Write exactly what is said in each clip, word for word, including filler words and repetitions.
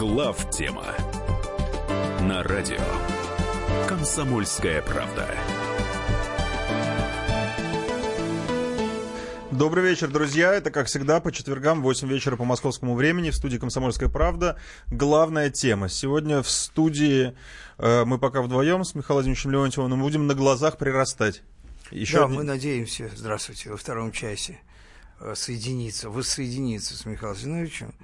Главтема на радио «Комсомольская правда». Добрый вечер, друзья. Это, как всегда, по четвергам в восемь вечера по московскому времени в студии «Комсомольская правда». Главная тема. Сегодня в студии э, мы пока вдвоем с Михаилом Владимировичем Леонтьевым, но мы будем на глазах прирастать. Еще да, один... мы надеемся, здравствуйте, во втором часе соединиться, воссоединиться с Михаилом Зиновичем.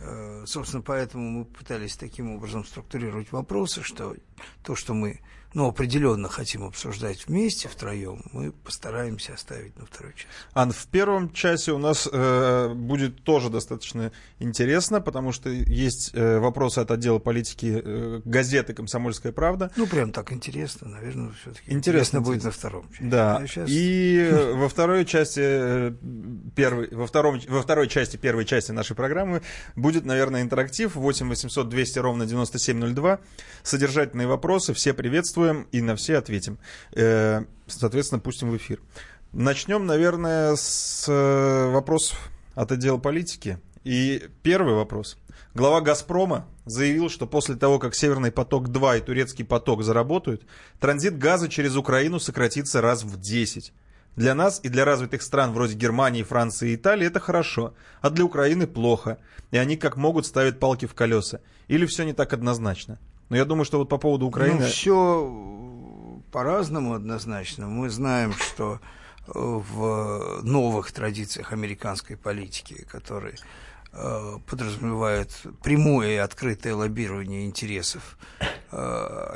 Э, собственно, поэтому мы пытались таким образом структурировать вопросы, что то, что мы Ну, определенно хотим обсуждать вместе, втроем, мы постараемся оставить на второй час. Ан, в первом часе у нас э, будет тоже достаточно интересно, потому что есть э, вопросы от отдела политики э, газеты «Комсомольская правда». Ну, прям так интересно, наверное, все-таки интересно, интересно будет на втором часе. Да, сейчас... и во второй части первой, во, втором, во второй части первой части нашей программы будет, наверное, интерактив восемь восемьсот двести ровно девяносто семь ноль два, содержательные вопросы, все приветствуют. И на все ответим. Соответственно, пустим в эфир. Начнем, наверное, с вопросов от отдела политики. И первый вопрос. Глава «Газпрома» заявил, что после того, как «Северный поток-два» и «Турецкий поток» заработают, транзит газа через Украину сократится раз в десять. Для нас и для развитых стран вроде Германии, Франции и Италии это хорошо, а для Украины плохо. И они как могут ставят палки в колеса. Или все не так однозначно? Но я думаю, что вот по поводу Украины... Ну, все по-разному однозначно. Мы знаем, что в новых традициях американской политики, которые э, подразумевают прямое и открытое лоббирование интересов э,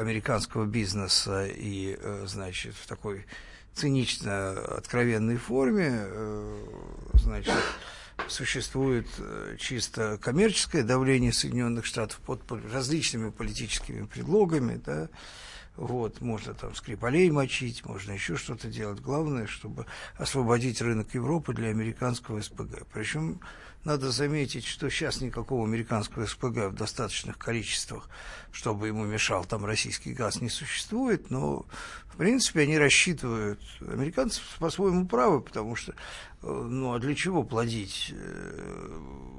американского бизнеса и, э, значит, в такой цинично откровенной форме, э, значит... существует чисто коммерческое давление Соединенных Штатов под различными политическими предлогами, да, вот, можно там Скрипалей мочить, можно еще что-то делать, главное, чтобы освободить рынок Европы для американского СПГ. Причем надо заметить, что сейчас никакого американского СПГ в достаточных количествах, чтобы ему мешал там российский газ, не существует, но в принципе они рассчитывают, американцы по-своему правы, потому что ну а для чего плодить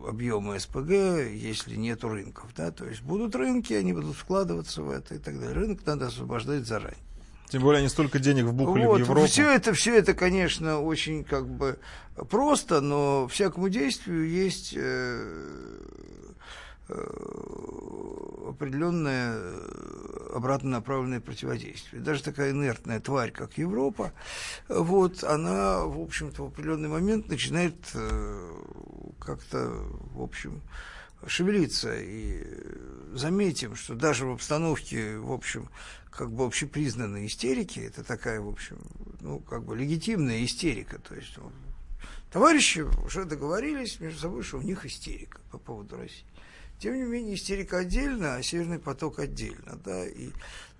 объемы СПГ, если нет рынков? Да? То есть будут рынки, они будут вкладываться в это и так далее. Рынок надо освобождать заранее. Тем более они столько денег вбухали вот, в Европу. Все это, все это, конечно, очень как бы просто, но всякому действию есть определенное обратно направленное противодействие. Даже такая инертная тварь, как Европа, вот, она, в общем-то, в определенный момент начинает как-то, в общем, шевелиться. И заметим, что даже в обстановке, в общем, как бы общепризнанной истерики, это такая, в общем, ну, как бы легитимная истерика, то есть товарищи уже договорились между собой, что у них истерика по поводу России. Тем не менее, истерика отдельно, а Северный поток отдельно. Да? И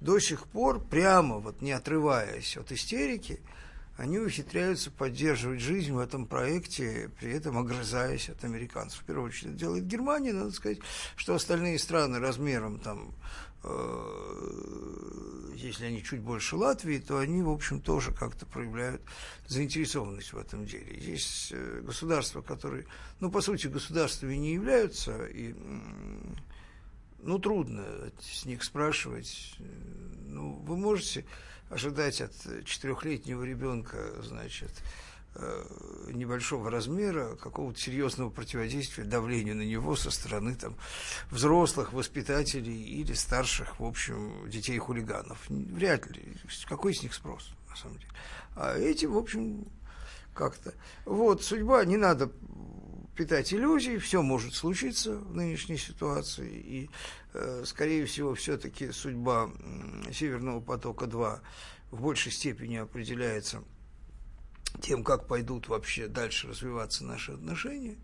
до сих пор, прямо вот не отрываясь от истерики, они ухитряются поддерживать жизнь в этом проекте, при этом огрызаясь от американцев. В первую очередь делает Германия, надо сказать, что остальные страны размером, там, э, если они чуть больше Латвии, то они, в общем, тоже как-то проявляют заинтересованность в этом деле. Есть государства, которые, ну, по сути, государствами не являются, и, ну, трудно с них спрашивать. Ну, вы можете... ожидать от четырехлетнего ребенка, значит, небольшого размера какого-то серьезного противодействия давлению на него со стороны там, взрослых, воспитателей или старших, в общем, детей-хулиганов. Вряд ли. Какой с них спрос, на самом деле. А эти, в общем, как-то... Вот, судьба, не надо питать иллюзий, все может случиться в нынешней ситуации, и, э, скорее всего, все-таки судьба Северного потока-два в большей степени определяется тем, как пойдут вообще дальше развиваться наши отношения.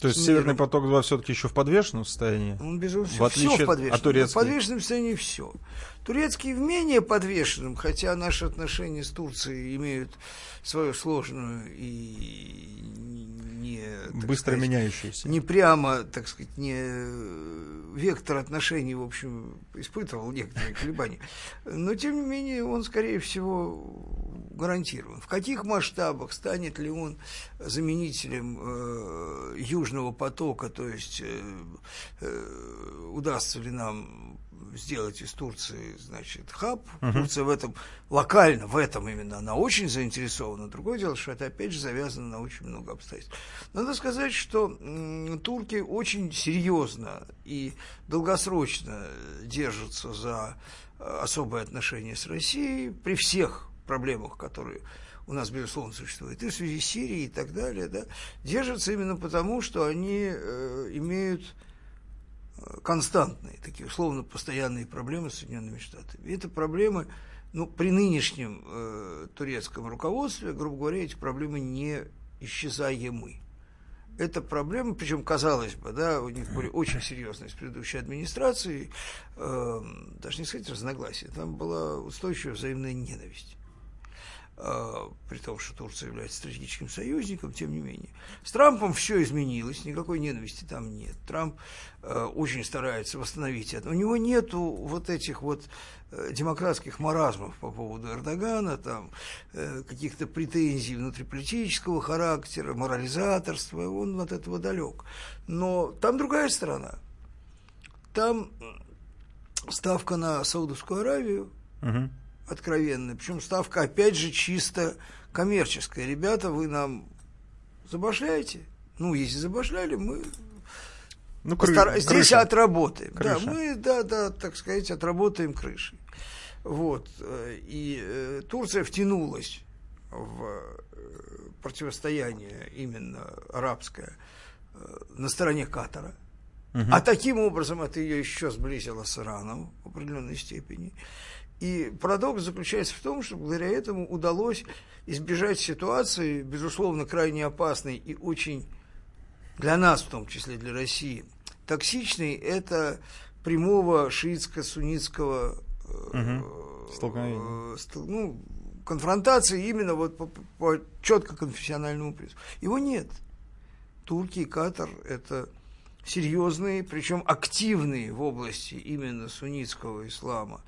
То есть Северный поток-два все-таки еще в подвешенном состоянии? Он, безусловно, в отличие в подвешенном, от турецкого. В подвешенном состоянии все. Турецкий в менее подвешенном, хотя наши отношения с Турцией имеют свою сложную и не... Быстро сказать, меняющиеся. Не прямо, так сказать, не вектор отношений, в общем, испытывал некоторые колебания. Но, тем не менее, он, скорее всего, гарантирован. В каких масштабах станет ли он заменителем э, Южного потока, то есть э, э, удастся ли нам сделать из Турции, значит, хаб. Uh-huh. Турция в этом, локально в этом именно, она очень заинтересована. Другое дело, что это, опять же, завязано на очень много обстоятельств. Надо сказать, что м- турки очень серьезно и долгосрочно держатся за особые отношения с Россией при всех проблемах, которые у нас, безусловно, существуют, и в связи с Сирией и так далее, да, держатся именно потому, что они э, имеют константные, такие условно постоянные проблемы с Соединенными Штатами. И это проблемы, ну, при нынешнем э, турецком руководстве, грубо говоря, эти проблемы не исчезаемы. Это проблема, причем, казалось бы, да, у них были очень серьезные с предыдущей администрацией, э, даже не сказать разногласия, там была устойчивая взаимная ненависть. При том, что Турция является стратегическим союзником, тем не менее. С Трампом все изменилось, никакой ненависти там нет. Трамп э, очень старается восстановить это. У него нету вот этих вот э, демократских маразмов по поводу Эрдогана, там, э, каких-то претензий внутриполитического характера, морализаторства, он от этого далек. Но там другая сторона. Там ставка на Саудовскую Аравию, угу. Откровенно. Причем ставка, опять же, чисто коммерческая. Ребята, вы нам забашляете? Ну, если забашляли, мы ну, кры... постар... здесь отработаем. Крыша. Да, мы, да, да, так сказать, отработаем крышей. Вот. И э, Турция втянулась в противостояние именно арабское э, на стороне Катара. Угу. А таким образом это ее еще сблизило с Ираном в определенной степени. И парадокс заключается в том, что благодаря этому удалось избежать ситуации, безусловно, крайне опасной и очень для нас, в том числе для России, токсичной, это прямого шиитско-суннитского угу. ну, конфронтации именно вот по, по четко конфессиональному принципу. Его нет. Турки и Катар – это серьезные, причем активные в области именно суннитского ислама,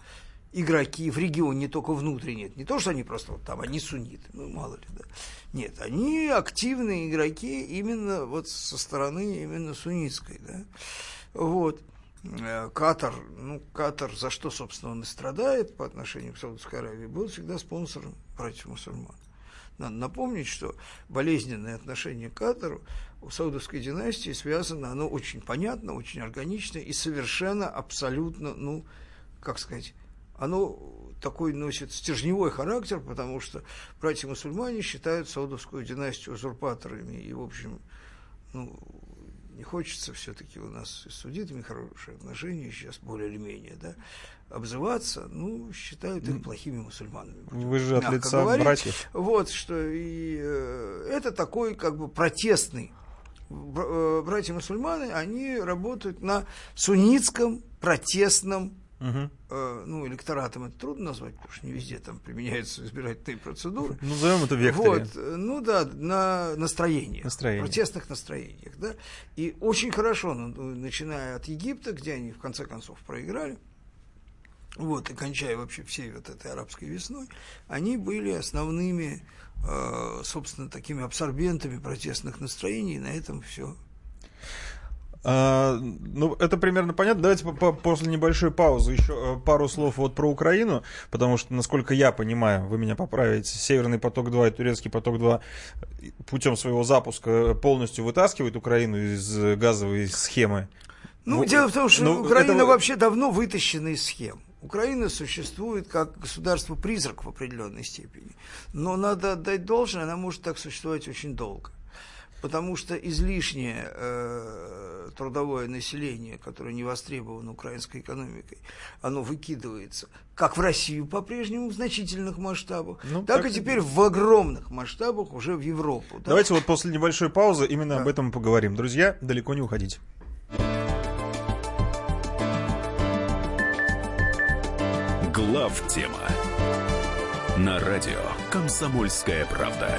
игроки в регионе, не только внутренние. Это не то, что они просто вот там, они сунниты, ну, мало ли, да. Нет, они активные игроки именно вот со стороны именно суннитской, да. Вот. Катар, ну, Катар, за что, собственно, он и страдает по отношению к Саудовской Аравии, был всегда спонсором братьев-мусульман. Надо напомнить, что болезненное отношение к Катару у саудовской династии связано, оно очень понятно, очень органично и совершенно, абсолютно, ну, как сказать, оно такой носит стержневой характер, потому что братья-мусульмане считают саудовскую династию узурпаторами. И, в общем, ну, не хочется все-таки у нас с суннитами хорошие отношения, сейчас более или менее, да, обзываться, ну, считают их плохими мусульманами. Вы же от лица говорить. Братьев. Вот, что и э, это такой, как бы, протестный. Братья-мусульмане, они работают на суннитском протестном. Угу. Э, ну, электоратом это трудно назвать, потому что не везде там применяются избирательные процедуры. Ну, назовем это векторе. Вот, ну да, на настроениях, Настроение. протестных настроениях, да. И очень хорошо, ну, начиная от Египта, где они в конце концов проиграли, вот, и кончая вообще всей вот этой арабской весной, они были основными, э, собственно, такими абсорбентами протестных настроений, и на этом все. А, ну, это примерно понятно. Давайте после небольшой паузы еще пару слов вот про Украину, потому что, насколько я понимаю, вы меня поправите, Северный поток-два и Турецкий поток-два путем своего запуска полностью вытаскивают Украину из газовой схемы. Ну, ну дело в том, что ну, Украина это... вообще давно вытащена из схем. Украина существует как государство-призрак в определенной степени. Но надо отдать должное, она может так существовать очень долго. Потому что излишнее э, трудовое население, которое не востребовано украинской экономикой, оно выкидывается как в Россию по-прежнему в значительных масштабах, ну, так, так и теперь в огромных масштабах уже в Европу. Да? Давайте вот после небольшой паузы именно да. об этом поговорим. Друзья, далеко не уходите. Главтема на радио «Комсомольская правда».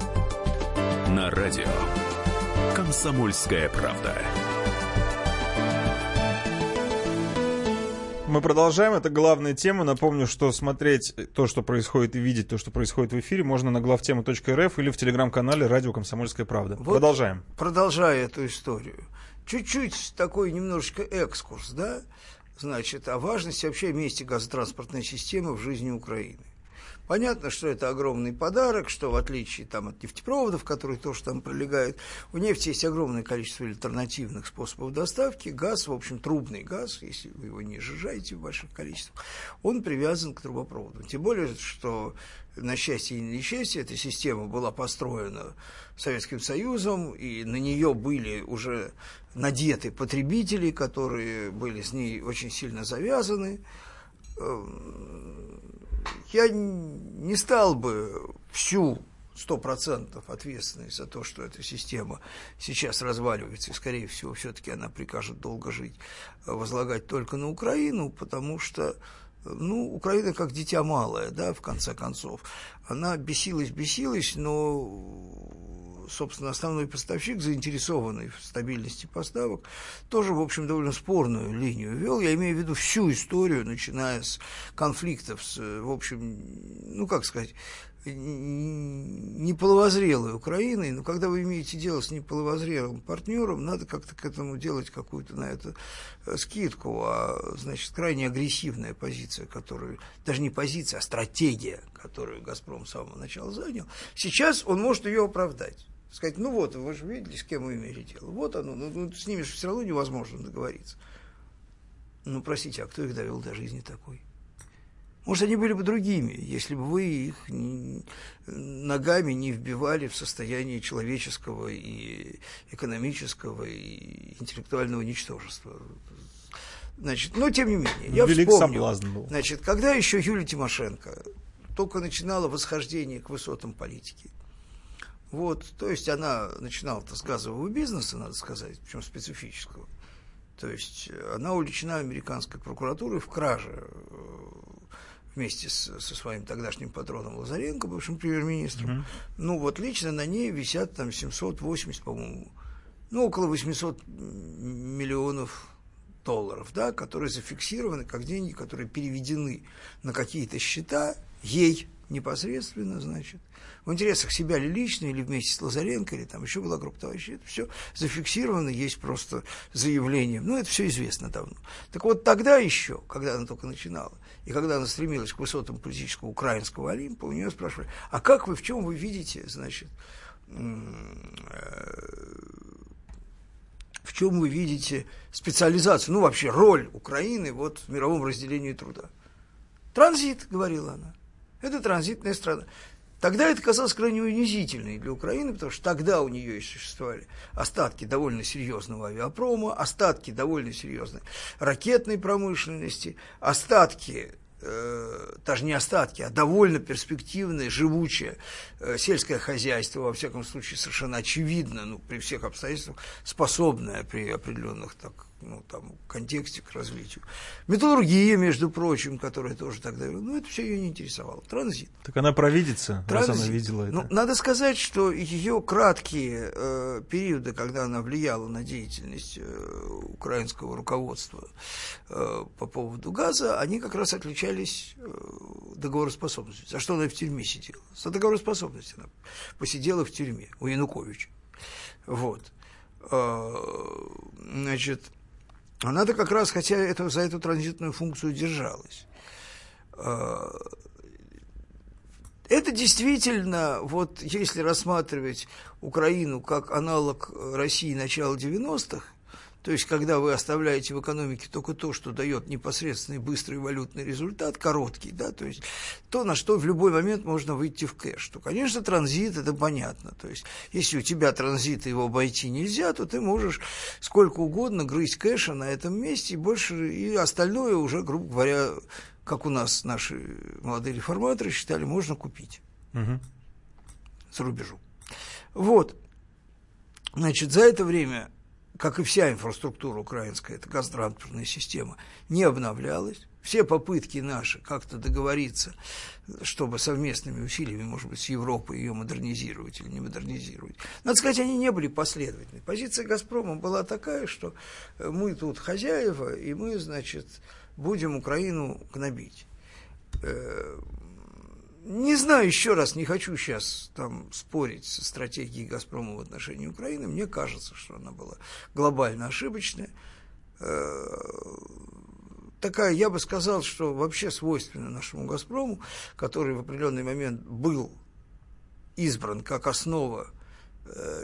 на радио «Комсомольская правда». Мы продолжаем. Это главная тема. Напомню, что смотреть то, что происходит, и видеть то, что происходит в эфире, можно на главтема точка эр эф или в телеграм-канале «Радио Комсомольская правда». Вот продолжаем. Продолжая эту историю. Чуть-чуть такой немножечко экскурс, да? Значит, о важности вообще месте газотранспортной системы в жизни Украины. Понятно, что это огромный подарок, что в отличие там, от нефтепроводов, которые тоже там пролегают, у нефти есть огромное количество альтернативных способов доставки. Газ, в общем, трубный газ, если вы его не сжижаете в больших количествах, он привязан к трубопроводу. Тем более, что на счастье и на несчастье эта система была построена Советским Союзом, и на нее были уже надеты потребители, которые были с ней очень сильно завязаны. Я не стал бы всю сто процентов ответственность за то, что эта система сейчас разваливается, и, скорее всего, все-таки она прикажет долго жить, возлагать только на Украину, потому что, ну, Украина как дитя малое, да, в конце концов. Она бесилась-бесилась, но, собственно, основной поставщик, заинтересованный в стабильности поставок, тоже, в общем, довольно спорную линию вел. Я имею в виду всю историю, начиная с конфликтов, с, в общем, ну, как сказать, неполовозрелой Украиной. Но когда вы имеете дело с неполовозрелым партнером, надо как-то к этому делать какую-то на это скидку. А, значит, крайне агрессивная позиция, которую, даже не позиция, а стратегия, которую «Газпром» с самого начала занял, сейчас он может ее оправдать. Сказать, ну вот, вы же видели, с кем мы имели дело. Вот оно, ну, с ними же все равно невозможно договориться. Ну, простите, а кто их довел до жизни такой? Может, они были бы другими, если бы вы их ногами не вбивали в состояние человеческого и экономического и интеллектуального ничтожества. Значит, но тем не менее, я велик вспомнил. Соблазн был. Значит, когда еще Юлия Тимошенко только начинала восхождение к высотам политики. Вот, то есть она начинала-то с газового бизнеса, надо сказать, причем специфического. То есть она уличена американской прокуратурой в краже вместе с, со своим тогдашним патроном Лазаренко, бывшим премьер-министром. Mm-hmm. Ну вот лично на ней висят там семьсот восемьдесят, по-моему, ну около восемьсот миллионов долларов, да, которые зафиксированы как деньги, которые переведены на какие-то счета ей непосредственно, значит, в интересах себя или лично, или вместе с Лазаренко, или там еще была группа товарищей, это все зафиксировано, есть просто заявление, ну, это все известно давно. Так вот, тогда еще, когда она только начинала, и когда она стремилась к высотам политического украинского Олимпа, у нее спрашивали, а как вы, в чем вы видите, значит, в чем вы видите специализацию, ну, вообще, роль Украины вот в мировом разделении труда? Транзит, говорила она. Это транзитная страна. Тогда это казалось крайне унизительной для Украины, потому что тогда у нее еще существовали остатки довольно серьезного авиапрома, остатки довольно серьезной ракетной промышленности, остатки, э, даже не остатки, а довольно перспективное, живучее э, сельское хозяйство, во всяком случае, совершенно очевидно, ну, при всех обстоятельствах, способное при определенных, так, ну, там, контексте к развитию. Металлургия, между прочим, которая тоже тогда... Ну, это все ее не интересовало. Транзит. Так она провидится, раз она видела это. Ну, надо сказать, что ее краткие э, периоды, когда она влияла на деятельность э, украинского руководства э, по поводу газа, они как раз отличались э, договороспособностью. За что она в тюрьме сидела? За договороспособность она посидела в тюрьме у Януковича. Вот. Э, значит... Она-то как раз, хотя это, за эту транзитную функцию держалась. Это действительно, вот если рассматривать Украину как аналог России начала девяностых, То есть, когда вы оставляете в экономике только то, что дает непосредственный быстрый валютный результат, короткий, да, то есть то, на что в любой момент можно выйти в кэш. То, конечно, транзит, это понятно. То есть, если у тебя транзит, его обойти нельзя, то ты можешь сколько угодно грызть кэша на этом месте, и больше, и остальное уже, грубо говоря, как у нас наши молодые реформаторы считали, можно купить угу. за рубежом. Вот. Значит, за это время, как и вся инфраструктура украинская, эта газотранспортная система, не обновлялась. Все попытки наши как-то договориться, чтобы совместными усилиями, может быть, с Европой ее модернизировать или не модернизировать, надо сказать, они не были последовательны. Позиция «Газпрома» была такая, что мы тут хозяева, и мы, значит, будем Украину гнобить. Не знаю, еще раз, не хочу сейчас там спорить со стратегией «Газпрома» в отношении Украины. Мне кажется, что она была глобально ошибочная. Такая, я бы сказал, что вообще свойственна нашему «Газпрому», который в определенный момент был избран как основа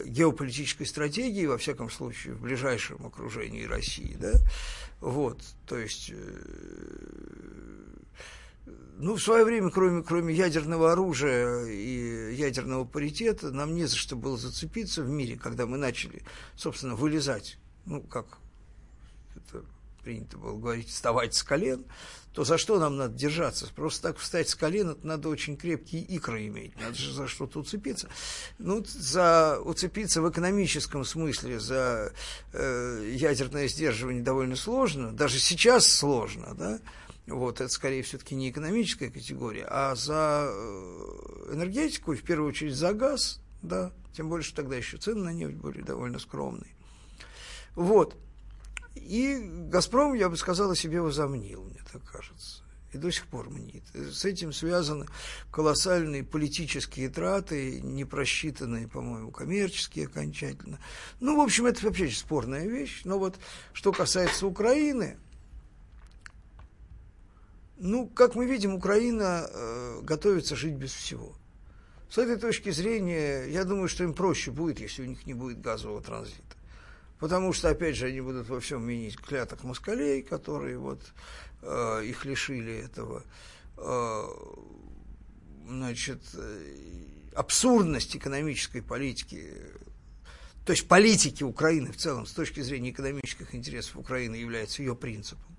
геополитической стратегии, во всяком случае, в ближайшем окружении России, да, вот, то есть, ну, в свое время, кроме, кроме ядерного оружия и ядерного паритета, нам не за что было зацепиться в мире, когда мы начали, собственно, вылезать, ну, как это принято было говорить, вставать с колен, то за что нам надо держаться? Просто так встать с колен, это надо очень крепкие икры иметь, надо же за что-то уцепиться. Ну, за уцепиться в экономическом смысле за э, ядерное сдерживание довольно сложно, даже сейчас сложно, да, вот, это скорее все-таки не экономическая категория, а за энергетику, в первую очередь за газ, да, тем более, что тогда еще цены на нефть были довольно скромные, вот. И «Газпром», я бы сказал, о себе возомнил, мне так кажется, и до сих пор мнит. С этим связаны колоссальные политические траты, непросчитанные, по-моему, коммерческие окончательно. Ну, в общем, это вообще спорная вещь. Но вот что касается Украины, ну, как мы видим, Украина э, готовится жить без всего. С этой точки зрения, я думаю, что им проще будет, если у них не будет газового транзита. Потому что, опять же, они будут во всем винить клятых москалей, которые вот э, их лишили этого, э, значит, абсурдность экономической политики, то есть политики Украины в целом с точки зрения экономических интересов Украины является ее принципом.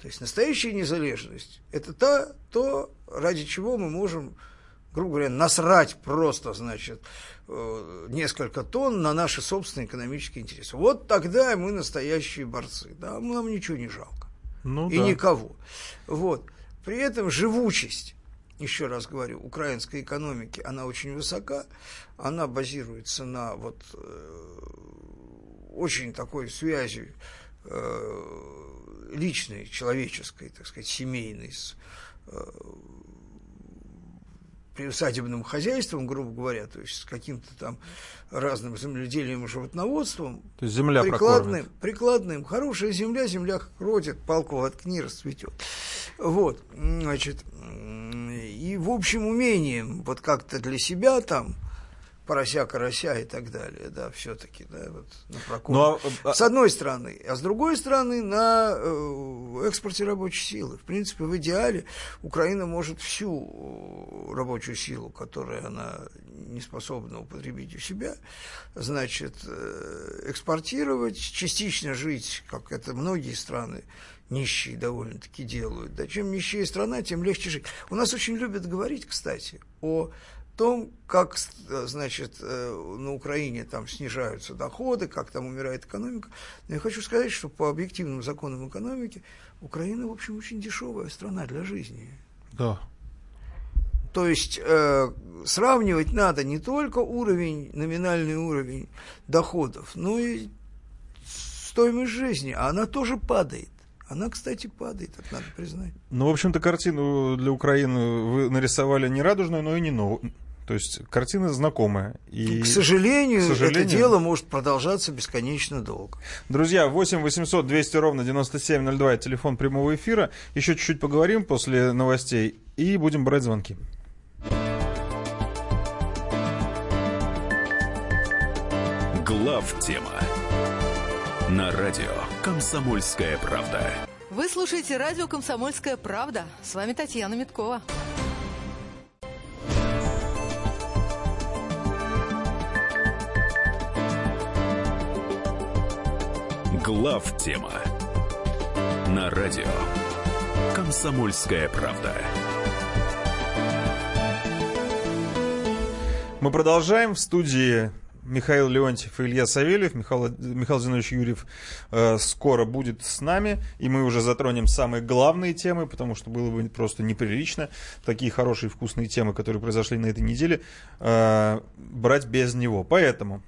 То есть настоящая незалежность – это та, то, ради чего мы можем, грубо говоря, насрать просто, значит, несколько тонн на наши собственные экономические интересы. Вот тогда мы настоящие борцы, да, нам ничего не жалко, ну, и да. никого. Вот. При этом живучесть, еще раз говорю, украинской экономики, она очень высока, она базируется на вот очень такой связи личной, человеческой, так сказать, семейной с приусадебным хозяйством, грубо говоря, то есть с каким-то там разным земледелием и животноводством. То есть земля прикладным, прикладным. Хорошая земля, земля родит, палку воткни, расцветет. Вот, значит, и в общем умением вот как-то для себя там порося, карася и так далее, да, все-таки, да, вот, на прокорм. Но... С одной стороны, а с другой стороны, на экспорте рабочей силы. В принципе, в идеале Украина может всю рабочую силу, которую она не способна употребить у себя, значит, экспортировать, частично жить, как это многие страны нищие довольно-таки делают. Да, чем нищее страна, тем легче жить. У нас очень любят говорить, кстати, о том, как, значит, на Украине там снижаются доходы, как там умирает экономика. Но я хочу сказать, что по объективным законам экономики Украина, в общем, очень дешевая страна для жизни. Да. То есть э, сравнивать надо не только уровень, номинальный уровень доходов, но и стоимость жизни. А она тоже падает. Она, кстати, падает, это надо признать. Ну, в общем-то, картину для Украины вы нарисовали не радужную, но и не новую. То есть картина знакомая. И, к сожалению, к сожалению, это дело может продолжаться бесконечно долго. Друзья, восемь восемьсот двести ровно девяносто семь ноль два, телефон прямого эфира. Еще чуть-чуть поговорим после новостей и будем брать звонки. Главтема. На радио «Комсомольская правда». Вы слушаете радио «Комсомольская правда». С вами Татьяна Миткова. Главтема. На радио «Комсомольская правда». Мы продолжаем. В студии Михаил Леонтьев и Илья Савельев. Михаил, Михаил Зинович Юрьев э, скоро будет с нами. И мы уже затронем самые главные темы, потому что было бы просто неприлично такие хорошие вкусные темы, которые произошли на этой неделе, э, брать без него. Поэтому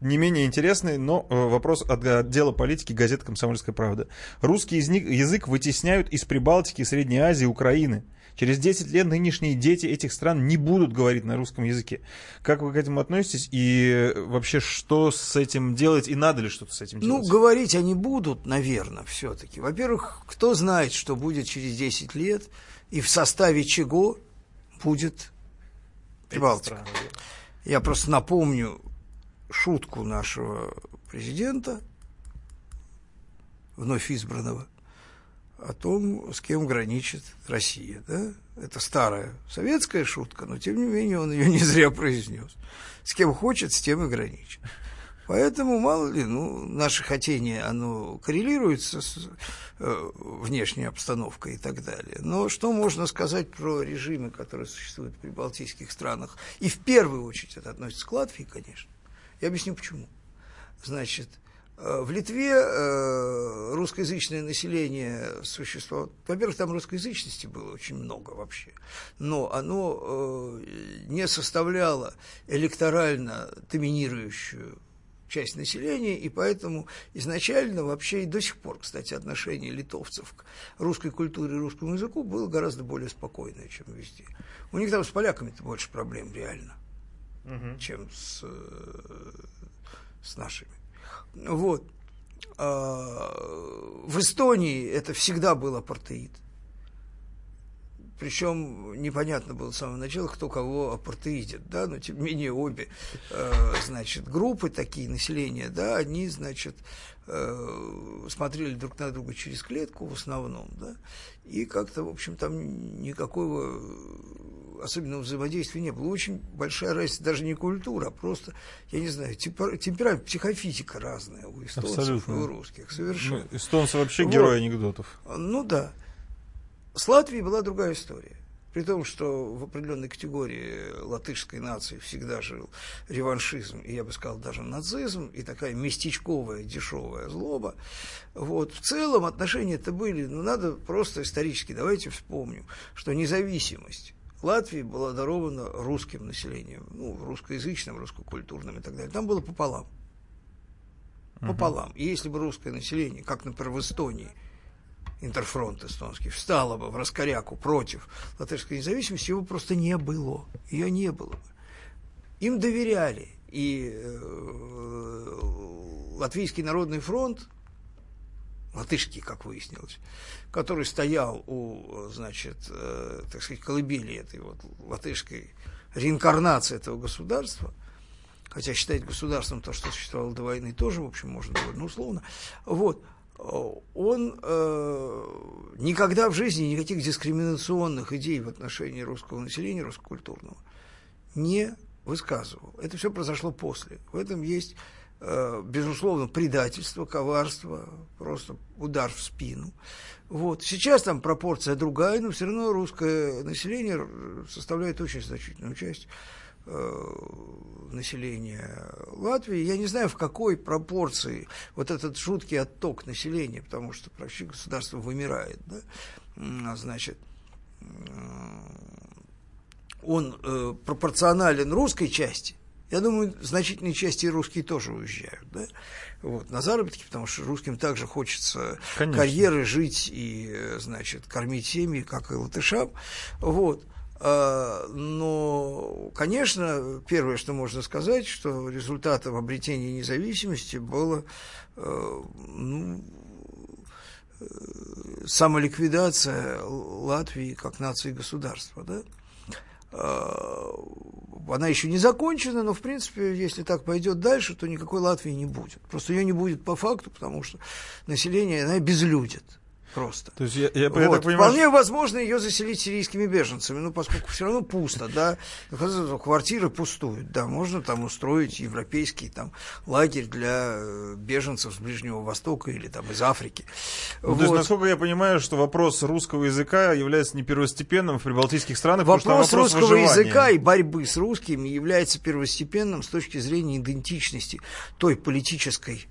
не менее интересный, но вопрос от отдела политики газеты «Комсомольская правда». Русский язык вытесняют из Прибалтики, Средней Азии, Украины. Через десять лет нынешние дети этих стран не будут говорить на русском языке. Как вы к этому относитесь? И вообще, что с этим делать? И надо ли что-то с этим делать? Ну, говорить они будут, наверное, все-таки. Во-первых, кто знает, что будет через десять лет, и в составе чего будет Прибалтика. Я просто напомню шутку нашего президента, вновь избранного, о том, с кем граничит Россия. Да? Это старая советская шутка, но, тем не менее, он ее не зря произнес. С кем хочет, с тем и граничит. Поэтому, мало ли, ну, наше хотение, оно коррелируется с э, внешней обстановкой и так далее. Но что можно сказать про режимы, которые существуют в прибалтийских странах? И в первую очередь это относится к Латвии, конечно. Я объясню, почему. Значит, в Литве русскоязычное население существовало... Во-первых, там русскоязычности было очень много вообще, но оно не составляло электорально доминирующую часть населения, и поэтому изначально вообще и до сих пор, кстати, отношение литовцев к русской культуре и русскому языку было гораздо более спокойное, чем везде. У них там с поляками-то больше проблем реально, чем с, с нашими. Вот. В Эстонии это всегда был апартеид. Причем непонятно было с самого начала, кто кого апартеидит, да, но тем не менее обе, значит, группы такие населения, да, они, значит, смотрели друг на друга через клетку в основном, да, и как-то, в общем, там никакого особенного взаимодействия не было. Очень большая разница, даже не культура, а просто, я не знаю, темперамент, психофизика разная у эстонцев абсолютно. И у русских, совершенно. Ну, эстонцы вообще вот. Герои анекдотов. Ну да. С Латвией была другая история. При том, что в определенной категории латышской нации всегда жил реваншизм, и я бы сказал, даже нацизм, и такая местечковая, дешевая злоба. Вот. В целом отношения-то были, ну, надо просто исторически, давайте вспомним, что независимость Латвии была дарована русским населением, ну, русскоязычным, русскокультурным и так далее. Там было пополам. Пополам. Uh-huh. И если бы русское население, как, например, в Эстонии, Интерфронт эстонский, встала бы в раскоряку против латышской независимости, его просто не было. Ее не было бы. Им доверяли. И э, Латвийский народный фронт, латышский, как выяснилось, который стоял у, значит, э, так сказать, колыбели этой вот латышской реинкарнации этого государства, хотя считать государством то, что существовало до войны, тоже, в общем, можно довольно условно, вот, он э, никогда в жизни никаких дискриминационных идей в отношении русского населения, русско-культурного, не высказывал. Это все произошло после. В этом есть, э, безусловно, предательство, коварство, просто удар в спину. Вот. Сейчас там пропорция другая, но все равно русское население составляет очень значительную часть населения Латвии. Я не знаю, в какой пропорции вот этот жуткий отток населения, потому что вообще государство вымирает, да? Значит, он пропорционален русской части. Я думаю, значительные части и русские тоже уезжают, да? Вот, на заработки, потому что русским также хочется Конечно. Карьеры, жить и, значит, кормить семьи, как и латышам. Вот. Но, конечно, первое, что можно сказать, что результатом обретения независимости было, ну, самоликвидация Латвии как нации и государства, да? она еще не закончена, но, в принципе, если так пойдет дальше, то никакой Латвии не будет. Просто ее не будет по факту, потому что население, она безлюдит. Просто. То есть я, я, вот. я так понимаю, вполне возможно ее заселить сирийскими беженцами, ну, поскольку все равно пусто, да, квартиры пустуют, да, можно там устроить европейский там лагерь для беженцев с Ближнего Востока или там из Африки. Ну, вот. То есть, насколько я понимаю, что вопрос русского языка является не первостепенным в прибалтийских странах, вопрос, потому что вопрос русского выживания. Языка и борьбы с русским является первостепенным с точки зрения идентичности той политической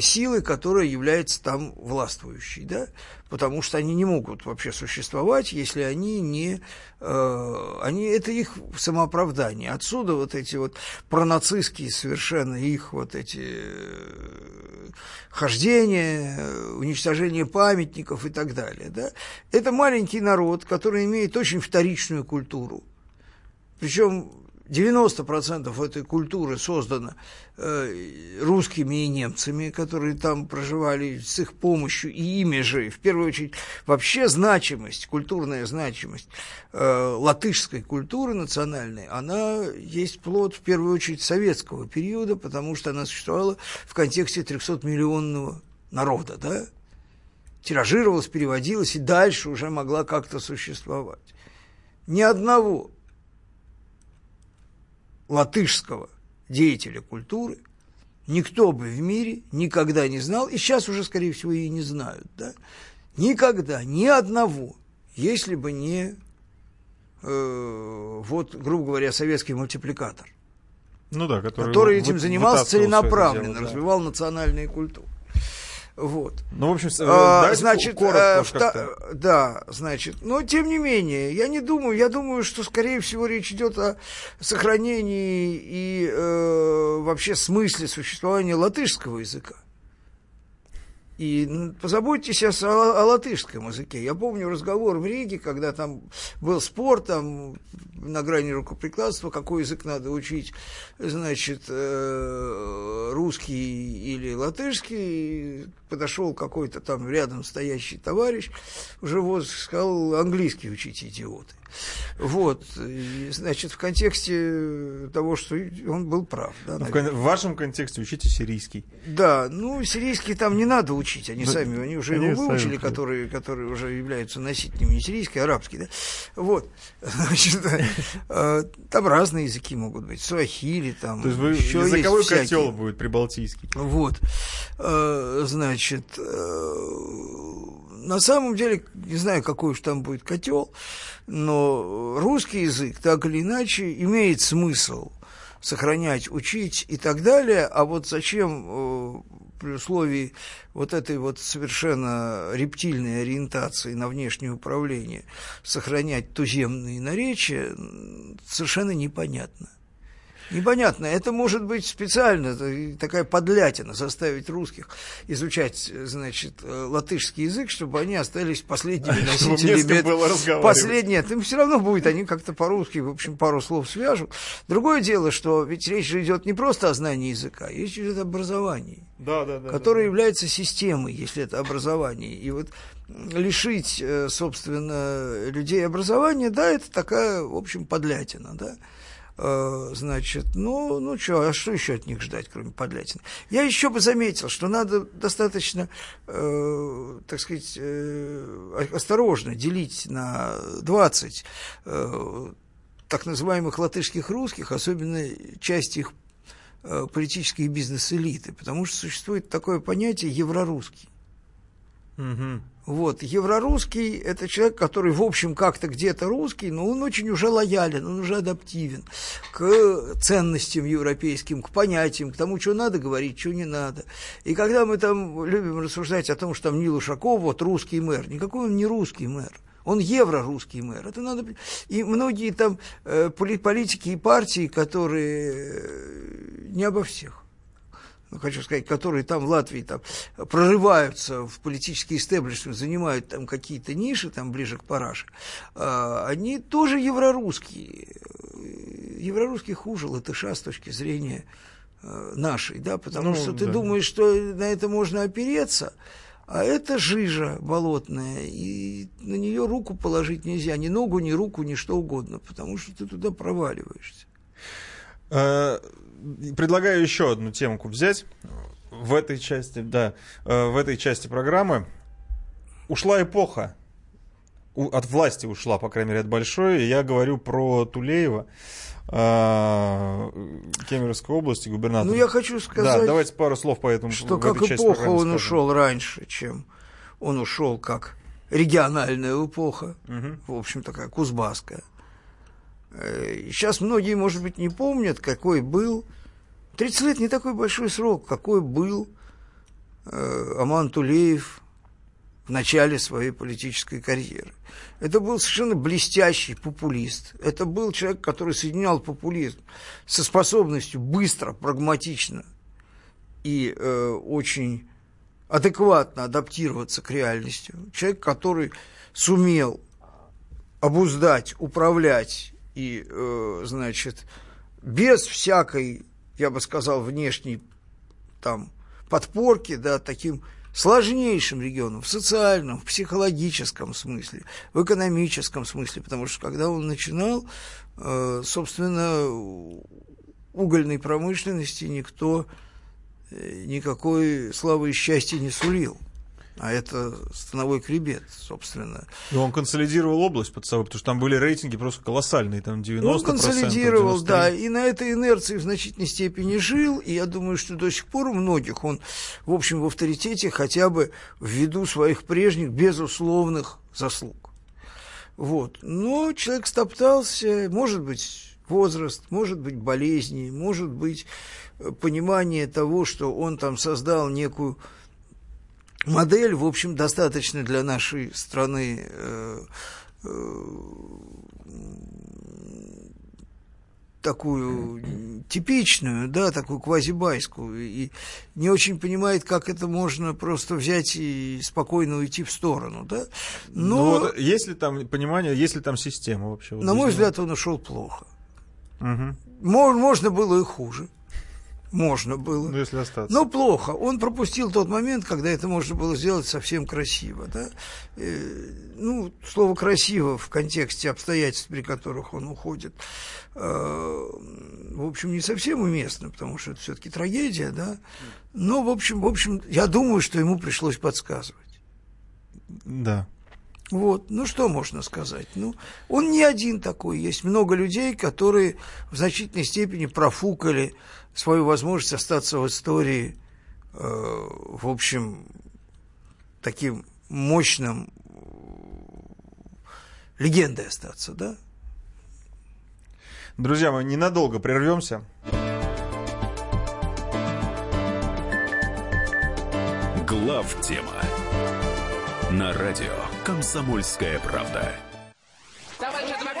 силы, которая является там властвующей, да, потому что они не могут вообще существовать, если они не, э, они, это их самооправдание, отсюда вот эти вот пронацистские совершенно их вот эти хождения, уничтожение памятников и так далее, да, это маленький народ, который имеет очень вторичную культуру, причем девяносто процентов этой культуры создано э, русскими и немцами, которые там проживали с их помощью и ими же. В первую очередь, вообще значимость, культурная значимость э, латышской культуры национальной, она есть плод, в первую очередь, советского периода, потому что она существовала в контексте трехсотмиллионного народа, да? Тиражировалась, переводилась и дальше уже могла как-то существовать. Ни одного латышского деятеля культуры никто бы в мире никогда не знал, и сейчас уже, скорее всего, и не знают, да? Никогда, ни одного, если бы не, э, вот, грубо говоря, советский мультипликатор, ну да, который, который этим вы, занимался целенаправленно, дело, развивал да. национальные культуры. Вот. Ну, в общем, а, значит, коротко, а, та, да, значит, но тем не менее, я не думаю, я думаю, что, скорее всего, речь идет о сохранении и э, вообще смысле существования латышского языка. И позаботьтесь о, о, о латышском языке. Я помню разговор в Риге, когда там был спор, там на грани рукоприкладства, какой язык надо учить, значит, э, русский или латышский. Подошел какой-то там рядом стоящий товарищ, уже вот сказал, английский учите, идиоты. Вот, и, значит, в контексте того, что он был прав. Да, в вашем контексте учите сирийский. Да, ну, сирийский там не надо учить, они да, сами, они уже они его выучили, которые, которые уже являются носителями не сирийский, а арабский, да. Вот, значит, там разные языки могут быть, суахили там. То есть вы языковой котел будет прибалтийский. Вот, значит, на самом деле, не знаю, какой уж там будет котел, но русский язык, так или иначе, имеет смысл сохранять, учить и так далее, а вот зачем при условии вот этой вот совершенно рептильной ориентации на внешнее управление сохранять туземные наречия, совершенно непонятно. Непонятно, это может быть специально такая подлятина, заставить русских изучать, значит, латышский язык, чтобы они остались последними носителями. Последние, им все равно будет, они как-то по-русски, в общем, пару слов свяжут. Другое дело, что ведь речь же идет не просто о знании языка, речь идет об образовании, да, да, да, которое да, является системой, если это образование. И вот лишить, собственно, людей образования, да, это такая, в общем, подлятина, да. Значит, ну, ну что, а что еще от них ждать, кроме подлятин? Я еще бы заметил, что надо достаточно, э, так сказать, э, осторожно делить на двадцать э, так называемых латышских русских, особенно часть их э, политической и бизнес-элиты, потому что существует такое понятие «еврорусский». Угу. Вот, еврорусский – это человек, который, в общем, как-то где-то русский, но он очень уже лоялен, он уже адаптивен к ценностям европейским, к понятиям, к тому, что надо говорить, что не надо. И когда мы там любим рассуждать о том, что там Нил Ушаков, вот русский мэр, никакой он не русский мэр. Он еврорусский мэр. Это надо... И многие там э, политики и партии, которые не обо всех. Хочу сказать, которые там в Латвии там, прорываются в политический истеблишмент, занимают там какие-то ниши, там ближе к Параше, они тоже еврорусские. Еврорусские хуже латыша с точки зрения нашей, да, потому ну, что ты да. думаешь, что на это можно опереться, а это жижа болотная, и на нее руку положить нельзя, ни ногу, ни руку, ни что угодно, потому что ты туда проваливаешься. Предлагаю еще одну темку взять в этой части, да, в этой части программы. Ушла эпоха. От власти ушла, по крайней мере, от большой. Я говорю про Тулеева, Кемеровской области, губернатора. Ну, я хочу сказать... Да, давайте пару слов по этому. Что как эпоха он ушел раньше, чем он ушел как региональная эпоха, угу. В общем, такая кузбасская. Сейчас многие, может быть, не помнят, какой был... тридцать лет не такой большой срок, какой был Аман Тулеев в начале своей политической карьеры. Это был совершенно блестящий популист. Это был человек, который соединял популизм со способностью быстро, прагматично и э, очень адекватно адаптироваться к реальности. Человек, который сумел обуздать, управлять и, э, значит, без всякой, я бы сказал, внешней там подпорки, да, таким... сложнейшим регионом, в социальном, в психологическом смысле, в экономическом смысле, потому что когда он начинал, собственно, угольной промышленности никто никакой славы и счастья не сулил. А это становой хребет, собственно. Но он консолидировал область под собой, потому что там были рейтинги просто колоссальные, там девяносто процентов. Он консолидировал, девяносто процентов. Да, и на этой инерции в значительной степени жил, и я думаю, что до сих пор у многих он, в общем, в авторитете хотя бы ввиду своих прежних безусловных заслуг. Вот. Но человек стоптался, может быть, возраст, может быть, болезни, может быть, понимание того, что он там создал некую... модель, в общем, достаточно для нашей страны э, э, такую типичную, да, такую квазибайскую, и не очень понимает, как это можно просто взять и спокойно уйти в сторону, да. Но, Но вот есть ли там понимание, есть ли там система вообще? Вот на мой взгляд, он ушел плохо. Угу. Можно было и хуже. Можно было. Ну, если остаться. Но плохо. Он пропустил тот момент, когда это можно было сделать совсем красиво. Да? Ну, слово «красиво» в контексте обстоятельств, при которых он уходит, в общем, не совсем уместно, потому что это все-таки трагедия. Да? Но, в общем, в общем, я думаю, что ему пришлось подсказывать. Да. Вот, ну что можно сказать? Ну, он не один такой. Есть много людей, которые в значительной степени профукали свою возможность остаться в истории, э, в общем, таким мощным легендой остаться, да? Друзья, мы ненадолго прервемся. Главтема на радио «Комсомольская правда». Товарищ адвокат!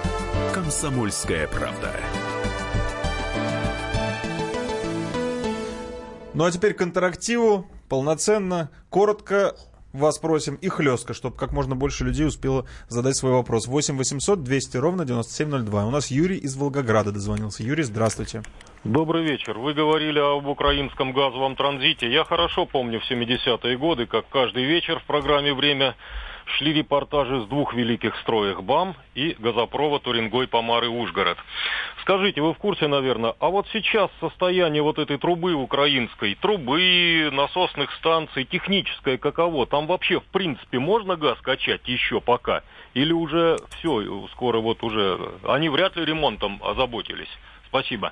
«Комсомольская правда». Ну а теперь к интерактиву, полноценно, коротко вас просим и хлестко, чтобы как можно больше людей успело задать свой вопрос. восемь восемьсот двести ровно девяносто семь ноль два. У нас Юрий из Волгограда дозвонился. Юрий, здравствуйте. Добрый вечер. Вы говорили об украинском газовом транзите. Я хорошо помню в семидесятые годы, как каждый вечер в программе «Время» шли репортажи с двух великих строек БАМ и газопровод Уренгой-Помары-Ужгород. Скажите, вы в курсе, наверное, а вот сейчас состояние вот этой трубы украинской, трубы, насосных станций, техническое каково? Там вообще, в принципе, можно газ качать еще пока? Или уже все, скоро вот уже... Они вряд ли ремонтом озаботились. Спасибо.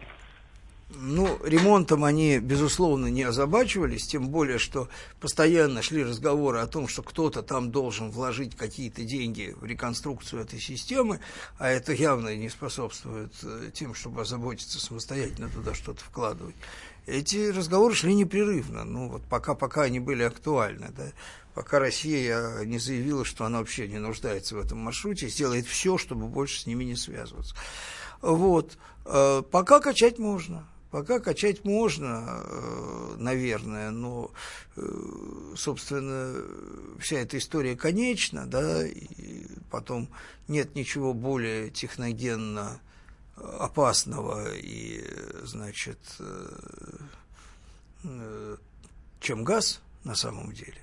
Ну, ремонтом они, безусловно, не озабачивались, тем более, что постоянно шли разговоры о том, что кто-то там должен вложить какие-то деньги в реконструкцию этой системы, а это явно не способствует тем, чтобы озаботиться самостоятельно туда что-то вкладывать. Эти разговоры шли непрерывно, ну, вот пока-пока они были актуальны, да. Пока Россия не заявила, что она вообще не нуждается в этом маршруте, сделает все, чтобы больше с ними не связываться. Вот. Пока качать можно. Пока качать можно, наверное, но, собственно, вся эта история конечна, да, и потом нет ничего более техногенно опасного и, значит, чем газ на самом деле.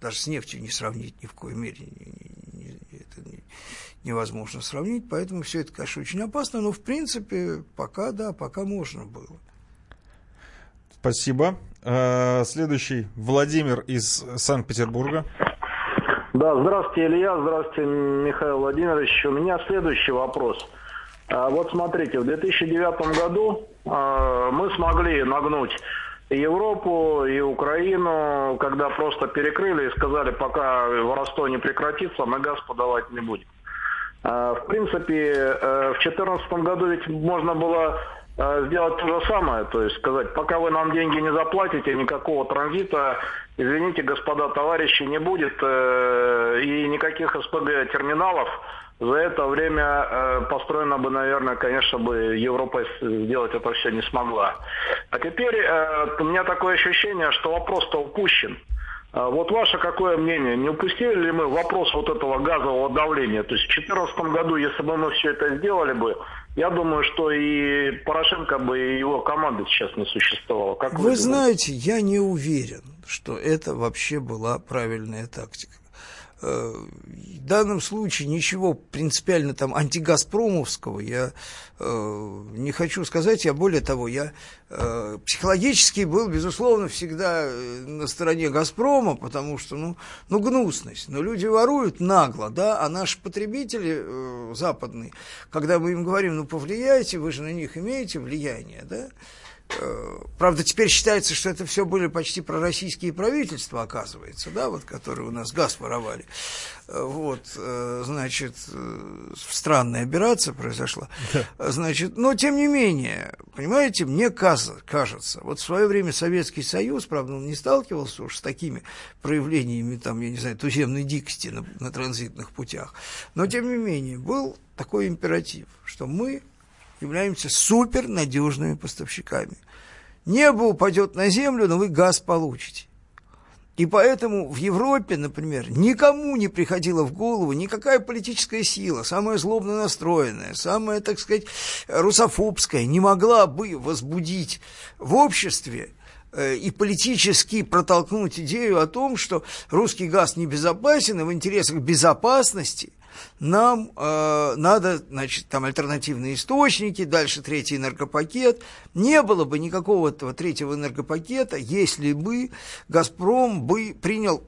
Даже с нефтью не сравнить ни в коей мере, это невозможно сравнить, поэтому все это, конечно, очень опасно, но, в принципе, пока, да, пока можно было. Спасибо. Следующий Владимир из Санкт-Петербурга. Да, здравствуйте, Илья, здравствуйте, Михаил Владимирович. У меня следующий вопрос. Вот смотрите, в две тысячи девятом году мы смогли нагнуть и Европу, и Украину, когда просто перекрыли и сказали, пока воровство не прекратится, мы газ подавать не будем. В принципе, в две тысячи четырнадцатом году ведь можно было сделать то же самое, то есть сказать, пока вы нам деньги не заплатите, никакого транзита, извините, господа, товарищи, не будет, и никаких СПГ-терминалов. За это время построена бы, наверное, конечно, бы Европа сделать это все не смогла. А теперь у меня такое ощущение, что вопрос-то упущен. Вот ваше какое мнение? Не упустили ли мы вопрос вот этого газового давления? То есть в две тысячи четырнадцатом году, если бы мы все это сделали бы, я думаю, что и Порошенко бы, и его команда сейчас не существовала. Как вы вы знаете, я не уверен, что это вообще была правильная тактика. В данном случае ничего принципиально там антигазпромовского я э, не хочу сказать. Я, более того, я э, психологически был, безусловно, всегда на стороне Газпрома, потому что, ну, ну гнусность. Но люди воруют нагло, да, а наши потребители э, западные, когда мы им говорим, ну, повлияйте, вы же на них имеете влияние, да. Правда, теперь считается, что это все были почти пророссийские правительства, оказывается, да, вот, которые у нас газ воровали. Вот, значит, странная операция произошла. Значит, но, тем не менее, понимаете, мне кажется, вот в свое время Советский Союз, правда, он не сталкивался уж с такими проявлениями, там, я не знаю, туземной дикости на, на транзитных путях, но, тем не менее, был такой императив, что мы являемся супернадежными поставщиками. Небо упадет на землю, но вы газ получите. И поэтому в Европе, например, никому не приходило в голову никакая политическая сила, самая злобно настроенная, самая, так сказать, русофобская, не могла бы возбудить в обществе и политически протолкнуть идею о том, что русский газ небезопасен, и в интересах безопасности нам э, надо, значит, там альтернативные источники, дальше третий энергопакет. Не было бы никакого этого третьего энергопакета, если бы «Газпром» бы принял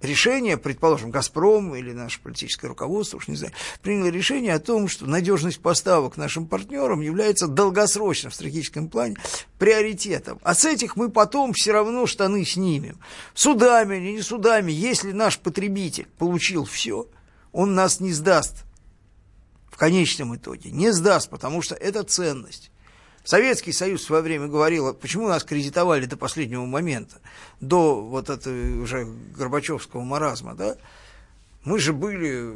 решение, предположим, «Газпром» или наше политическое руководство, уж не знаю, приняло решение о том, что надежность поставок нашим партнерам является долгосрочным в стратегическом плане приоритетом. А с этих мы потом все равно штаны снимем. Судами или не судами, если наш потребитель получил все, он нас не сдаст в конечном итоге, не сдаст, потому что это ценность. Советский Союз в свое время говорил, почему нас кредитовали до последнего момента, до вот этого уже горбачевского маразма, да? Мы же были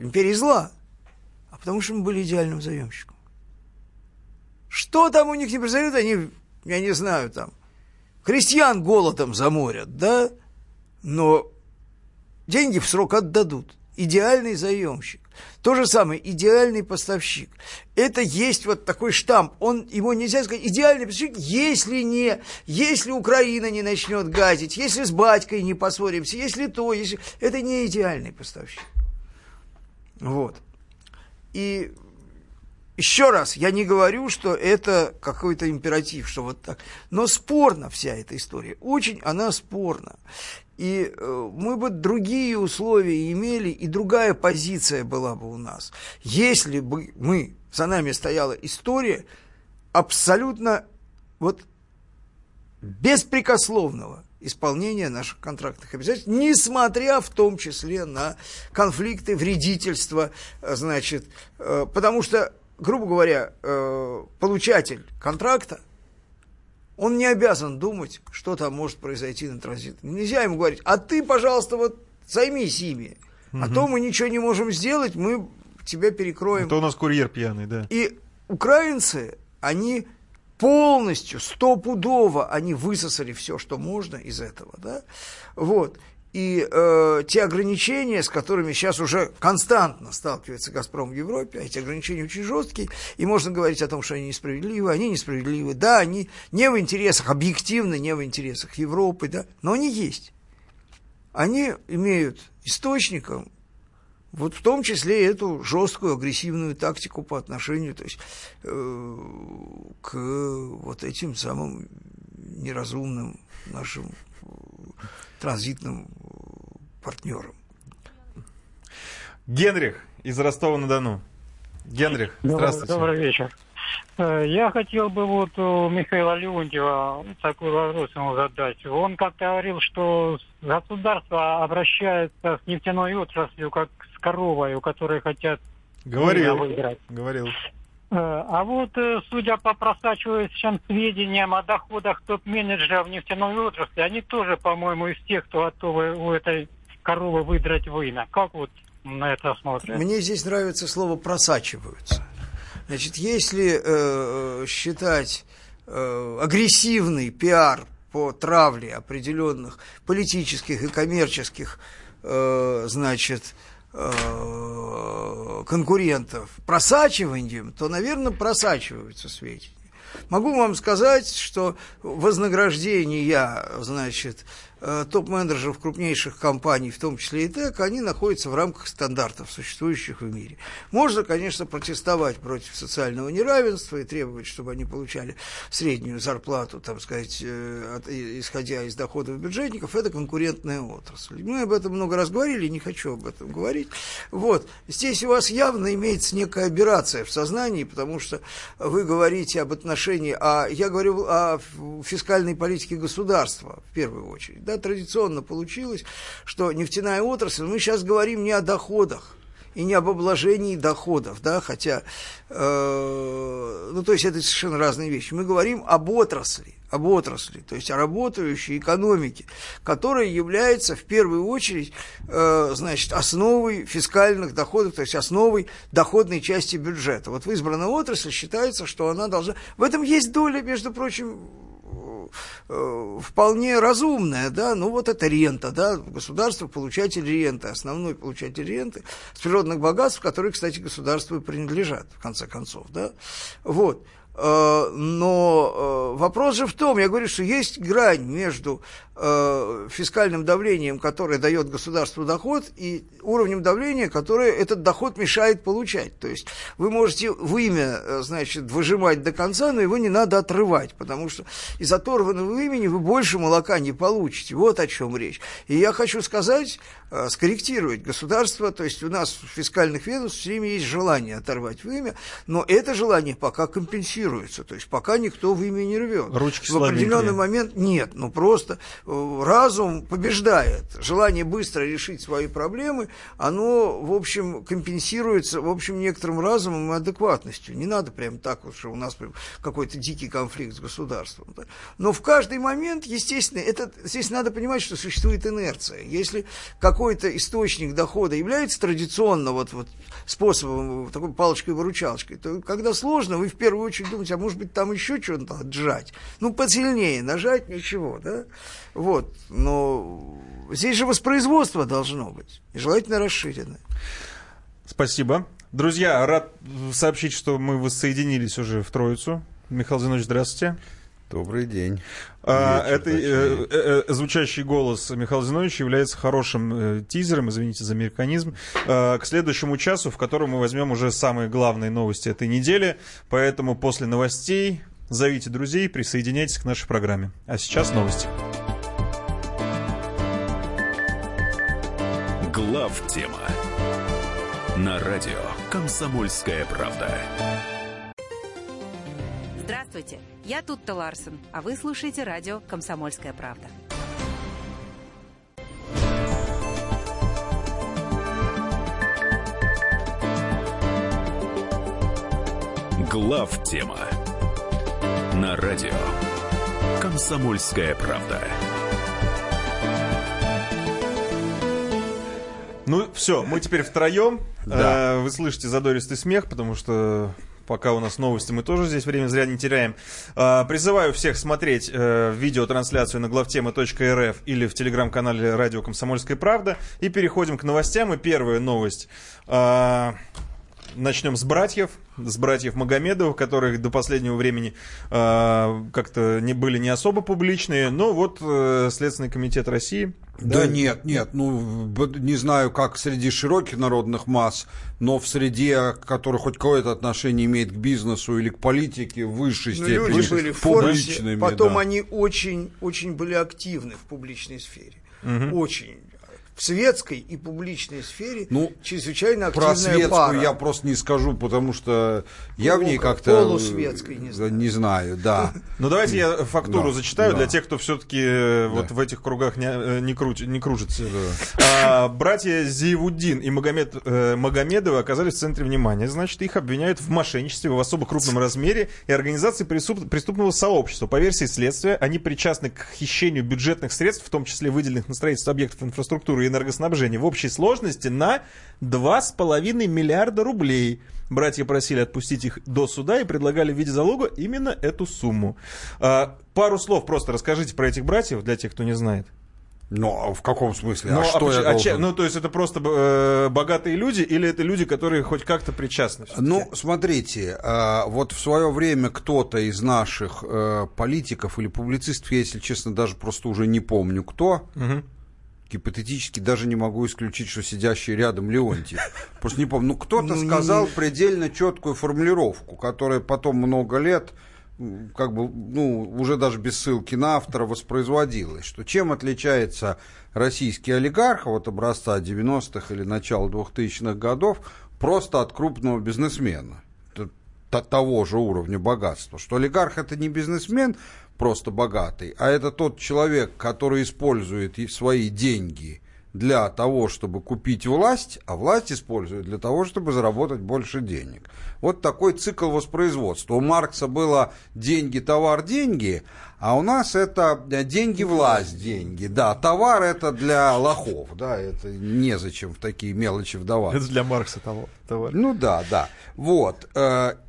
империей зла, а потому что мы были идеальным заемщиком. Что там у них не произойдет, они, я не знаю, там, крестьян голодом заморят, да, но деньги в срок отдадут. Идеальный заемщик. То же самое, идеальный поставщик. Это есть вот такой штамп. Он, ему нельзя сказать, идеальный поставщик, если не, если Украина не начнет гадить, если с батькой не поссоримся, если то, если... Это не идеальный поставщик. Вот. И еще раз, я не говорю, что это какой-то императив, что вот так. Но спорна вся эта история. Очень она спорна. И мы бы другие условия имели, и другая позиция была бы у нас, если бы мы, за нами стояла история абсолютно вот беспрекословного исполнения наших контрактных обязательств, несмотря в том числе на конфликты, вредительства, значит, потому что, грубо говоря, получатель контракта, он не обязан думать, что там может произойти на транзите. Нельзя ему говорить, а ты, пожалуйста, вот займись ими. А угу. то мы ничего не можем сделать, мы тебя перекроем. А то у нас курьер пьяный, да. И украинцы, они полностью, стопудово они высосали все, что можно из этого, да, вот. И э, те ограничения, с которыми сейчас уже константно сталкивается «Газпром» в Европе, эти ограничения очень жесткие, и можно говорить о том, что они несправедливы, они несправедливы, да, они не в интересах, объективно не в интересах Европы, да, но они есть. Они имеют источником, вот в том числе эту жесткую агрессивную тактику по отношению, то есть, э, к вот этим самым неразумным нашим транзитным партнером. Генрих из Ростова-на-Дону. Генрих, здравствуйте. Добрый вечер. Я хотел бы вот у Михаила Леонтьева такой вопрос ему задать. Он как-то говорил, что государство обращается с нефтяной отраслью как с коровой, у которой хотят говорил, выиграть. Говорил. А вот, судя по просачивающимся сведениям о доходах топ-менеджера в нефтяной отрасли, они тоже, по-моему, из тех, кто готовы у этой коровы выдрать вынос. Как вот на это смотрят? Мне здесь нравится слово «просачиваются». Значит, если э, считать э, агрессивный пиар по травле определенных политических и коммерческих, э, значит, конкурентов просачиванием, то, наверное, просачиваются сведения. Могу вам сказать, что вознаграждения, значит, топ-менеджеров крупнейших компаний, в том числе и ТЭК, они находятся в рамках стандартов, существующих в мире. Можно, конечно, протестовать против социального неравенства и требовать, чтобы они получали среднюю зарплату, так сказать, от, исходя из доходов бюджетников. Это конкурентная отрасль. Мы об этом много раз говорили, не хочу об этом говорить. Вот. Здесь у вас явно имеется некая аберрация в сознании, потому что вы говорите об отношении, а я говорю о фискальной политике государства, в первую очередь. Да, традиционно получилось, что нефтяная отрасль, мы сейчас говорим не о доходах и не об обложении доходов, да, хотя, э, ну, то есть это совершенно разные вещи. Мы говорим об отрасли, об отрасли, то есть о работающей экономике, которая является в первую очередь, э, значит, основой фискальных доходов, то есть основой доходной части бюджета. Вот в избранной отрасли считается, что она должна... В этом есть доля, между прочим, вполне разумная, да, ну вот это рента, да, государство получатель ренты, основной получатель ренты с природных богатств, которые, кстати, государству и принадлежат, в конце концов, да, вот. Но вопрос же в том, я говорю, что есть грань между фискальным давлением, которое дает государству доход, и уровнем давления, которое этот доход мешает получать. То есть вы можете вымя, значит, выжимать до конца, но его не надо отрывать, потому что из оторванного вымени вы больше молока не получите. Вот о чем речь. И я хочу сказать, скорректировать государство, то есть у нас в фискальных ведомствах все время есть желание оторвать вымя, но это желание пока компенсируется. То есть пока никто в имя не рвет. Ручки в определенный момент нет, ну просто разум побеждает. Желание быстро решить свои проблемы, оно, в общем, компенсируется, в общем, некоторым разумом и адекватностью. Не надо прям так вот, что у нас прям какой-то дикий конфликт с государством. Да? Но в каждый момент, естественно, это, здесь надо понимать, что существует инерция. Если какой-то источник дохода является традиционно вот, вот, способом, такой палочкой-выручалочкой, то когда сложно, вы в первую очередь думать, а может быть, там еще что-то отжать. Ну, посильнее нажать, ничего, да? Вот, но здесь же воспроизводство должно быть, и желательно расширенное. Спасибо. Друзья, рад сообщить, что мы воссоединились уже в Троицу. Михаил Зинович, здравствуйте. Добрый день. А, Вечер, это э, э, звучащий голос Михаила Зиновича является хорошим э, тизером, извините за американизм, э, к следующему часу, в котором мы возьмем уже самые главные новости этой недели. Поэтому после новостей зовите друзей, присоединяйтесь к нашей программе. А сейчас новости. Главтема на радио «Комсомольская правда». Здравствуйте, я Тутта Ларсен, а вы слушаете радио «Комсомольская правда». Главтема на радио «Комсомольская правда». Ну все, мы теперь втроем. Да. Вы слышите задористый смех, потому что... Пока у нас новости, мы тоже здесь время зря не теряем. Призываю всех смотреть видеотрансляцию на главтема точка эр эф или в телеграм-канале радио «Комсомольская правда». И переходим к новостям. И первая новость. Начнем с братьев. С братьев Магомедовых, которых до последнего времени э, как-то не были не особо публичные. Но вот э, Следственный комитет России... Да, да нет, нет, ну, не знаю, как среди широких народных масс, но в среде, которая хоть какое-то отношение имеет к бизнесу или к политике, в высшей степени публичными. Люди были в форме, потом да. Они очень, очень были активны в публичной сфере. Угу. Очень. В светской и публичной сфере ну, чрезвычайно активная пара. Про светскую пара. Я просто не скажу, потому что я Полу, в ней как-то... Полусветской не знаю. Не знаю, да. Ну, давайте я фактуру зачитаю для тех, кто все-таки вот в этих кругах не кружится. Братья Зиевудин и Магомедовы оказались в центре внимания. Значит, их обвиняют в мошенничестве в особо крупном размере и организации преступного сообщества. По версии следствия, они причастны к хищению бюджетных средств, в том числе выделенных на строительство объектов инфраструктуры и энергоснабжения в общей сложности на два с половиной миллиарда рублей. Братья просили отпустить их до суда и предлагали в виде залога именно эту сумму. А, пару слов просто расскажите про этих братьев, для тех, кто не знает. Ну, а в каком смысле? А ну, что а я должен? А, ну, то есть это просто э, богатые люди или это люди, которые хоть как-то причастны? Все-таки? Ну, смотрите, э, вот в свое время кто-то из наших э, политиков или публицистов, я, если честно, даже просто уже не помню, кто... Угу. Гипотетически даже не могу исключить, что сидящий рядом Леонтьев. Просто не помню. Ну, кто-то сказал предельно четкую формулировку, которая потом много лет, как бы, ну, уже даже без ссылки на автора воспроизводилась, что чем отличается российский олигарх вот образца девяностых или начала двухтысячных годов просто от крупного бизнесмена того же уровня богатства, что олигарх — это не бизнесмен, просто богатый, а это тот человек, который использует свои деньги для того, чтобы купить власть, а власть использует для того, чтобы заработать больше денег. Вот такой цикл воспроизводства. У Маркса было деньги, товар, деньги, а у нас это деньги, власть, деньги. Да, товар — это для лохов, да, это незачем в такие мелочи вдаваться. Это для Маркса товар. Ну да, да. Вот.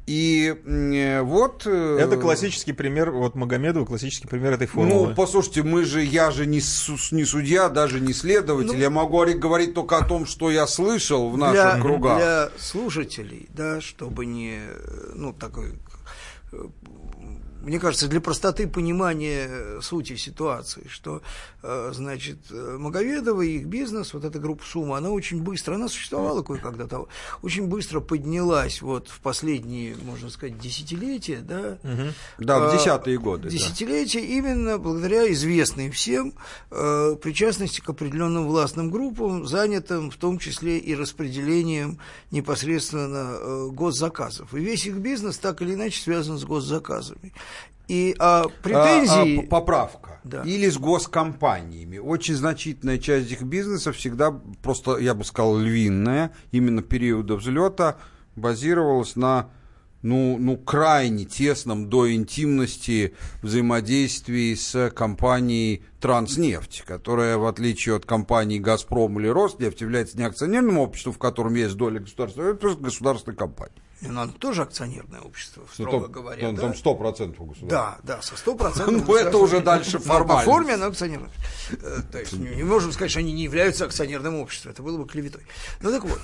И вот... Это классический пример, вот Магомедова, классический пример этой формулы. Ну, послушайте, мы же, я же не, су- не судья, даже не следователь, ну, я могу говорить только о том, что я слышал в наших для, кругах. Для слушателей, да, чтобы не, ну, такой, мне кажется, для простоты понимания сути ситуации, что, значит, Магомедова и их бизнес, вот эта группа «Сумма», она очень быстро, она существовала кое-когда-то, очень быстро поднялась вот в последние, можно сказать, десятилетия, да? Угу. Да, в десятые годы. Десятилетия, да. Именно благодаря известной всем причастности к определенным властным группам, занятым в том числе и распределением непосредственно госзаказов. И весь их бизнес так или иначе связан с госзаказами. И а, претензии... А, а, поправка. Да. Или с госкомпаниями. Очень значительная часть их бизнеса всегда, просто, я бы сказал, львиная, именно периода взлета, базировалась на ну, ну, крайне тесном до интимности взаимодействии с компанией «Транснефть», которая, в отличие от компании «Газпром» или «Роснефть», является не акционерным обществом, в котором есть доля государства, а это просто государственная компания. Но оно тоже акционерное общество, строго говоря. Там сто процентов государства. Да, да, со сто процентов. Ну, это уже дальше формально. По форме оно акционерное. То есть не можем сказать, что они не являются акционерным обществом. Это было бы клеветой. Ну, так вот.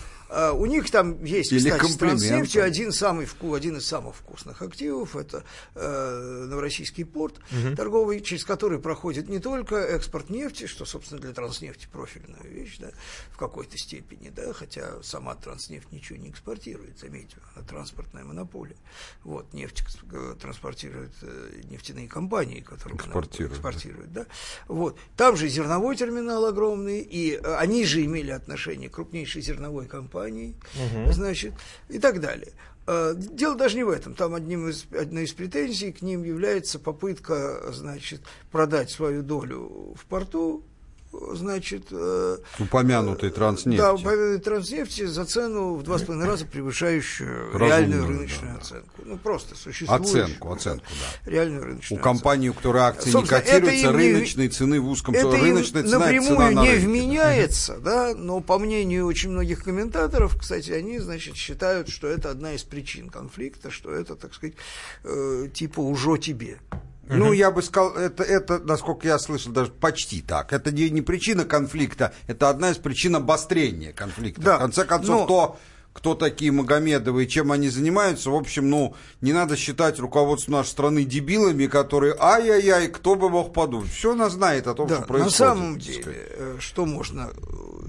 У них там есть, кстати, с «Транснефтью» один самый вку, один из самых вкусных активов. Это э, Новороссийский порт угу. торговый, через который проходит не только экспорт нефти, что, собственно, для «Транснефти» профильная вещь, да, в какой-то степени, да, хотя сама «Транснефть» ничего не экспортирует, заметьте, она транспортная монополия. Вот, нефть транспортируют нефтяные компании, которые экспортируют. экспортируют да. Да. Вот. Там же зерновой терминал огромный, и они же имели отношение к крупнейшей зерновой компании, Угу. значит, и так далее. Дело даже не в этом. Там одним из, одной из претензий к ним является попытка, значит, продать свою долю в порту значит... Упомянутой Транснефти. Да, упомянутой Транснефти за цену в два с половиной раза превышающую Разумную, реальную рыночную да, оценку. Ну, просто существующую. Оценку, оценку, да. Реальную рыночную У оценку. компании, у которой акции Собственно, не котируются, рыночные не... цены в узком... Это рыночная цена напрямую цена на не рынке, вменяется, да. да, но по мнению очень многих комментаторов, кстати, они, значит, считают, что это одна из причин конфликта, что это, так сказать, э, типа «ужо тебе». Ну, я бы сказал, это, это, насколько я слышал, даже почти так. Это не, не причина конфликта, это одна из причин обострения конфликта. Да, в конце концов, но... то, кто такие Магомедовы и чем они занимаются, в общем, ну, не надо считать руководство нашей страны дебилами, которые, ай-яй-яй, кто бы мог подумать. Все она знает о том, да, что происходит. На самом деле, что можно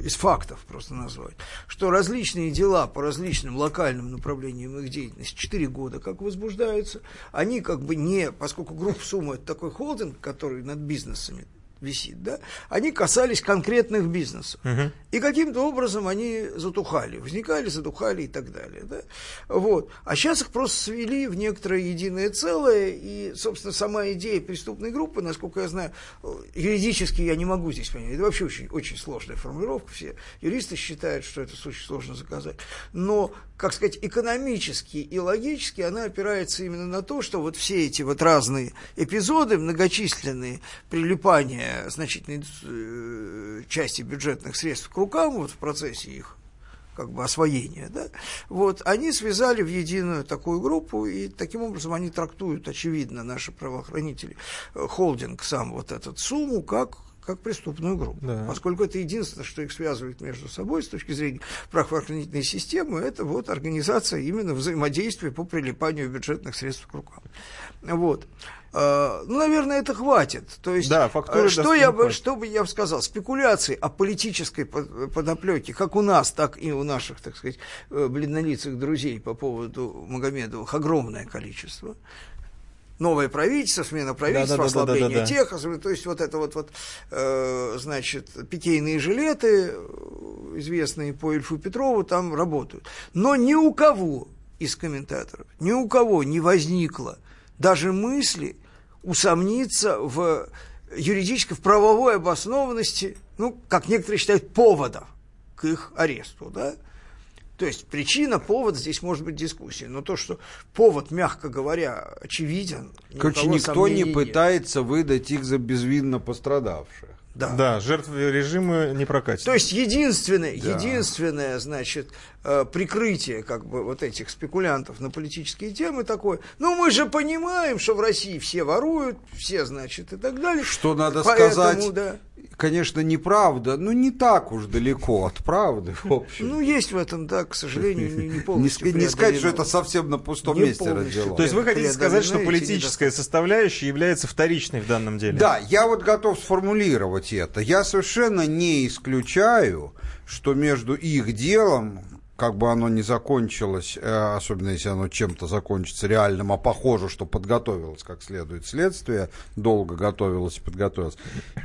из фактов просто назвать, что различные дела по различным локальным направлениям их деятельности четыре года как возбуждаются, они как бы не, поскольку группа «Сумма» — это такой холдинг, который над бизнесами висит, да, они касались конкретных бизнесов. Uh-huh. И каким-то образом они затухали, возникали, затухали и так далее. Да? Вот. А сейчас их просто свели в некоторое единое целое, и, собственно, сама идея преступной группы, насколько я знаю, юридически я не могу здесь понять, это вообще очень, очень сложная формулировка, все юристы считают, что это очень сложно заказать, но, как сказать, экономически и логически она опирается именно на то, что вот все эти вот разные эпизоды, многочисленные прилипания значительной э, части бюджетных средств к рукам вот в процессе их как бы освоения, да, вот, они связали в единую такую группу, и таким образом они трактуют, очевидно, наши правоохранители, холдинг сам вот этот «Сумму» как как преступную группу, да. Поскольку это единственное, что их связывает между собой с точки зрения правоохранительной системы, это вот организация именно взаимодействия по прилипанию бюджетных средств к рукам. Вот. Ну, наверное, это хватит. То есть, да, что, я бы, что бы я бы сказал, спекуляции о политической подоплеке, как у нас, так и у наших, так сказать, бледнолицых друзей по поводу Магомедовых, огромное количество. Новое правительство, смена правительства, да, да, ослабление да, да, да, тех, особенно, то есть вот это вот, вот э, значит, пикейные жилеты, известные по Ильфу Петрову, там работают. Но ни у кого из комментаторов, ни у кого не возникло даже мысли усомниться в юридической, в правовой обоснованности, ну, как некоторые считают, поводов к их аресту, да? То есть причина, повод, здесь может быть дискуссия, но то, что повод, мягко говоря, очевиден. Короче, никто не пытается выдать их за безвинно пострадавших. Да, да, жертвы режима не прокатит. То есть единственное, да. единственное, значит, прикрытие как бы вот этих спекулянтов на политические темы такое. Ну мы же понимаем, что в России все воруют, все, значит, и так далее. Что надо Поэтому, сказать? Да. Конечно, неправда, но не так уж далеко от правды, в общем. Ну, есть в этом, да, к сожалению, не, не полностью преодолено. Не сказать, что это совсем на пустом месте родилось. То есть вы хотите сказать, что политическая составляющая является вторичной в данном деле? Да, я вот готов сформулировать это. Я совершенно не исключаю, что между их делом, как бы оно ни закончилось, особенно если оно чем-то закончится реальным, а похоже, что подготовилось как следует следствие, долго готовилось и подготовилось,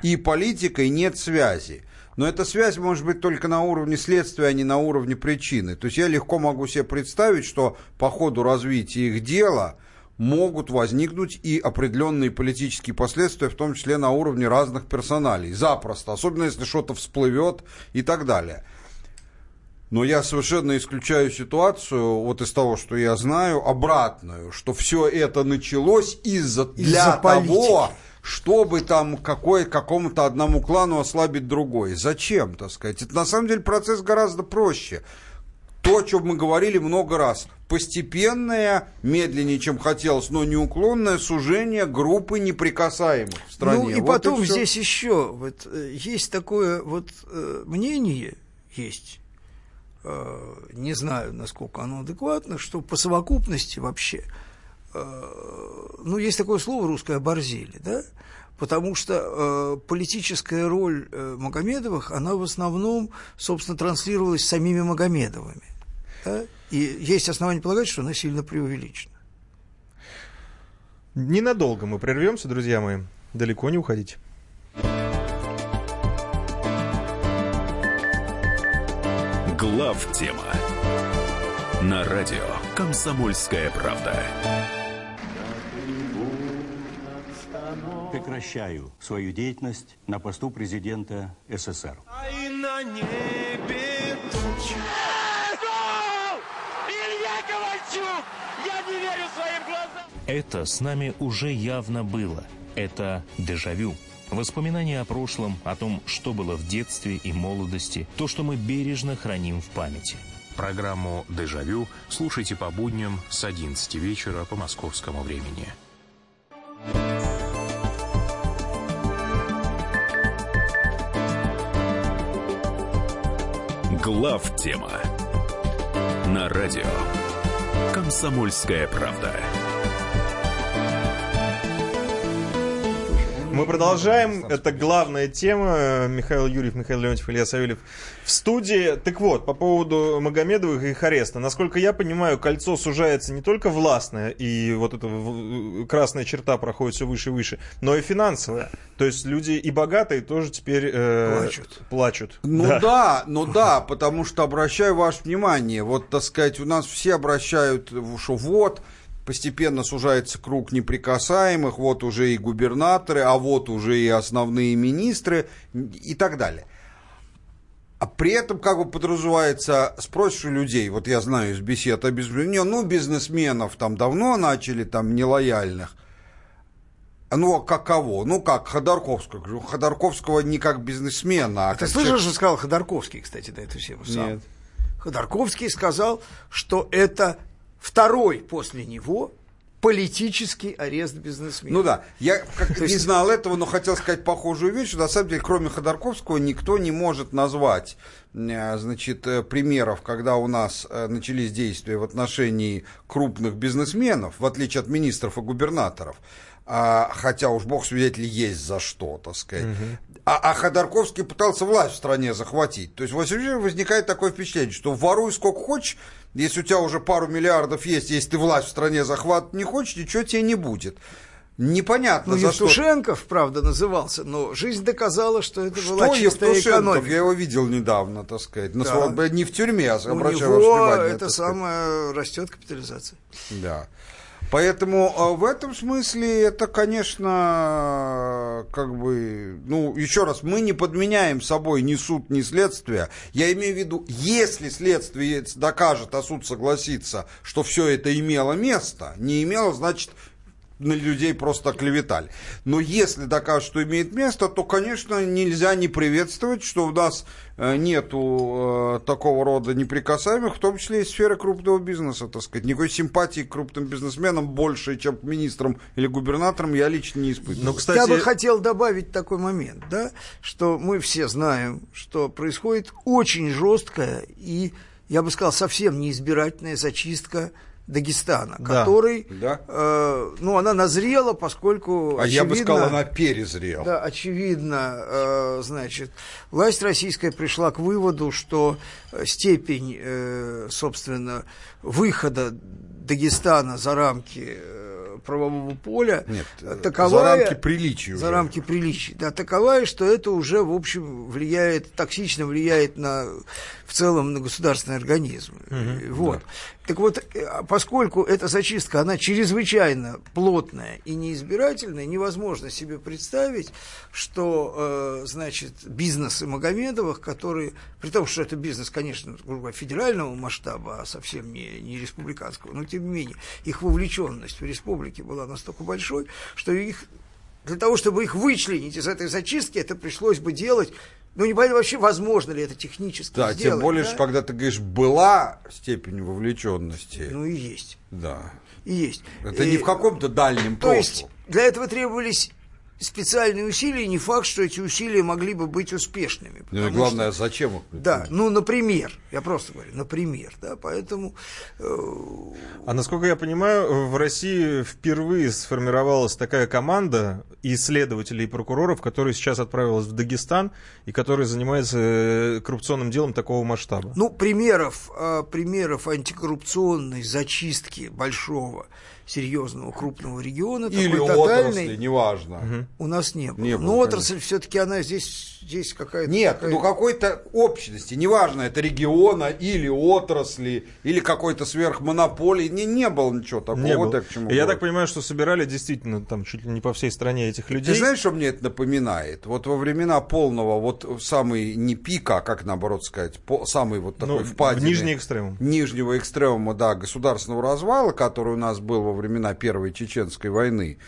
и политикой нет связи. Но эта связь может быть только на уровне следствия, а не на уровне причины. То есть я легко могу себе представить, что по ходу развития их дела могут возникнуть и определенные политические последствия, в том числе на уровне разных персоналей. Запросто, особенно если что-то всплывет и так далее. Но я совершенно исключаю ситуацию, вот из того, что я знаю, обратную, что все это началось из-за, из-за того, чтобы там какой, какому-то одному клану ослабить другой. Зачем, так сказать? Это на самом деле процесс гораздо проще. То, о чем мы говорили много раз. Постепенное, медленнее, чем хотелось, но неуклонное сужение группы неприкасаемых в стране. Ну и вот потом и здесь еще вот, есть такое вот мнение, есть... не знаю, насколько оно адекватно, что по совокупности вообще, ну, есть такое слово русское «оборзели», да, потому что политическая роль Магомедовых, она в основном, собственно, транслировалась самими Магомедовыми, да? И есть основания полагать, что она сильно преувеличена. Ненадолго мы прервемся, друзья мои, далеко не уходите. Главтема на радио «Комсомольская правда». Прекращаю свою деятельность на посту президента СССР. А и на небе тучи. Илья Ковальчук! Я не верю своим глазам! Это с нами уже явно было. Это дежавю. Воспоминания о прошлом, о том, что было в детстве и молодости, то, что мы бережно храним в памяти. Программу «Дежавю» слушайте по будням с одиннадцати вечера по московскому времени. Главтема на радио «Комсомольская правда». Мы продолжаем. Это главная тема. Михаил Юрьев, Михаил Леонтьев, Илья Савельев в студии. Так вот, по поводу Магомедовых и их ареста. Насколько я понимаю, кольцо сужается не только властное, и вот эта красная черта проходит все выше и выше, но и финансовое. То есть люди и богатые тоже теперь э, плачут. плачут. Ну да. да, ну да, потому что обращаю ваше внимание. Вот, так сказать, у нас все обращают, что вот... Постепенно сужается круг неприкасаемых, вот уже и губернаторы, а вот уже и основные министры и так далее. А при этом, как бы подразумевается, спросишь у людей, вот я знаю из бесед о бизнесменах, ну, бизнесменов там давно начали, там, нелояльных. Ну, как кого? Ну, как Ходорковского. Ходорковского не как бизнесмена. А а как ты слышал, человек... что сказал Ходорковский, кстати, на эту тему сам? Нет. Ходорковский сказал, что это... Второй после него политический арест бизнесмена. Ну да, я как-то не знал этого, но хотел сказать похожую вещь, что на самом деле, кроме Ходорковского, никто не может назвать, значит, примеров, когда у нас начались действия в отношении крупных бизнесменов, в отличие от министров и губернаторов, хотя уж бог свидетель есть за что, так сказать. Угу. А, а Ходорковский пытался власть в стране захватить. То есть возникает такое впечатление, что воруй сколько хочешь, если у тебя уже пару миллиардов есть, если ты власть в стране захватывать не хочешь, ничего тебе не будет. Непонятно, ну, за что. Ну, Евтушенков, правда, назывался, но жизнь доказала, что это что была чистая Евтушенков? Экономика. Я его видел недавно, так сказать. Да. Свободе, не в тюрьме, а обращаю ваше внимание. Это самое, растет капитализация. Да. Поэтому в этом смысле это, конечно, как бы, ну, еще раз, мы не подменяем собой ни суд, ни следствие. Я имею в виду, если следствие докажет, а суд согласится, что все это имело место, не имело, значит, на людей просто клеветали. Но если докажут, что имеет место, то, конечно, нельзя не приветствовать, что у нас нету э, такого рода неприкасаемых, в том числе и сферы крупного бизнеса, так сказать. Никакой симпатии к крупным бизнесменам больше, чем к министрам или губернаторам, я лично не испытываю. Но, кстати... Я бы хотел добавить такой момент, да, что мы все знаем, что происходит очень жесткая и, я бы сказал, совсем неизбирательная зачистка Дагестана, да, который, да. Э, ну, она назрела, поскольку... А очевидно, я бы сказал, она перезрела. Да, очевидно, э, значит, власть российская пришла к выводу, что степень, э, собственно, выхода Дагестана за рамки правового поля... Нет, таковая, за рамки приличий. За уже. рамки приличий, да, таковая, что это уже, в общем, влияет, токсично влияет на, в целом на государственный организм. Угу, вот. Да. Так вот, поскольку эта зачистка, она чрезвычайно плотная и неизбирательная, невозможно себе представить, что, значит, бизнесы Магомедовых, которые, при том, что это бизнес, конечно, федерального масштаба, а совсем не, не республиканского, но, тем не менее, их вовлеченность в республике была настолько большой, что их, для того, чтобы их вычленить из этой зачистки, это пришлось бы делать... Ну, не понятно вообще, возможно ли это технически да, сделать. Да, тем более, да? Что когда ты говоришь, была степень вовлеченности. Ну, и есть. Да. И есть. Это и, не в каком-то дальнем прошлом. То есть, для этого требовались специальные усилия, и не факт, что эти усилия могли бы быть успешными. Ну, главное, что, зачем их? Да, ну, например, я просто говорю, например, да, поэтому... А насколько я понимаю, в России впервые сформировалась такая команда исследователей и прокуроров, которая сейчас отправилась в Дагестан и которая занимается коррупционным делом такого масштаба. Ну, примеров, примеров антикоррупционной зачистки большого серьезного крупного региона, или такой тотальной, отрасли, неважно, у нас не было. Не было, но отрасль конечно. все-таки она здесь, здесь какая-то... Нет, какая-то... ну какой-то общности, неважно, это региона или отрасли, или какой-то сверхмонополии, не, не было ничего такого. Не вот было. Я, к чему я так понимаю, что собирали действительно там чуть ли не по всей стране этих людей. Ты знаешь, что мне это напоминает? Вот во времена полного, вот самый не пика, а как наоборот сказать, по, самый вот такой ну, впадины. Нижний экстремум. Нижнего экстремума, да, государственного развала, который у нас был во времена Первой Чеченской войны,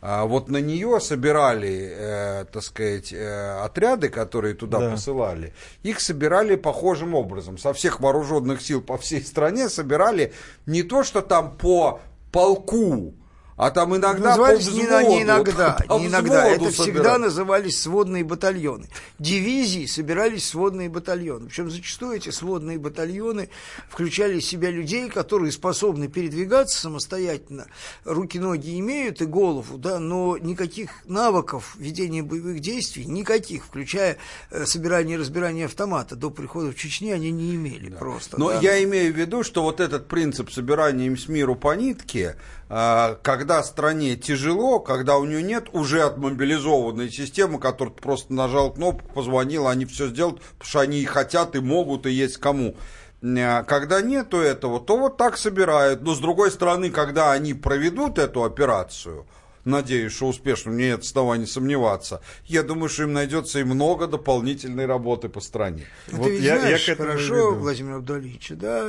вот на нее собирали, э, так сказать, э, отряды, которые туда да. посылали, их собирали похожим образом. Со всех вооруженных сил по всей стране собирали не то, что там по полку, а там иногда по взводу. Не иногда, не иногда. Это всегда назывались сводные батальоны. Дивизии собирались сводные батальоны. Причем зачастую эти сводные батальоны включали в себя людей, которые способны передвигаться самостоятельно, руки-ноги имеют и голову, да, но никаких навыков ведения боевых действий, никаких, включая собирание и разбирание автомата до прихода в Чечню, они не имели да. просто. Но да. я имею в виду, что вот этот принцип собирания им с миру по нитке, когда стране тяжело, когда у нее нет уже отмобилизованной системы, которая просто нажал кнопку, позвонила, они все сделают, потому что они и хотят, и могут, и есть кому. Когда нету этого, то вот так собирают. Но с другой стороны, когда они проведут эту операцию, надеюсь, что успешно, мне нет оснований сомневаться, я думаю, что им найдется и много дополнительной работы по стране. А вот ты ведь я, знаешь, я к хорошо Владимира Абдалича, да?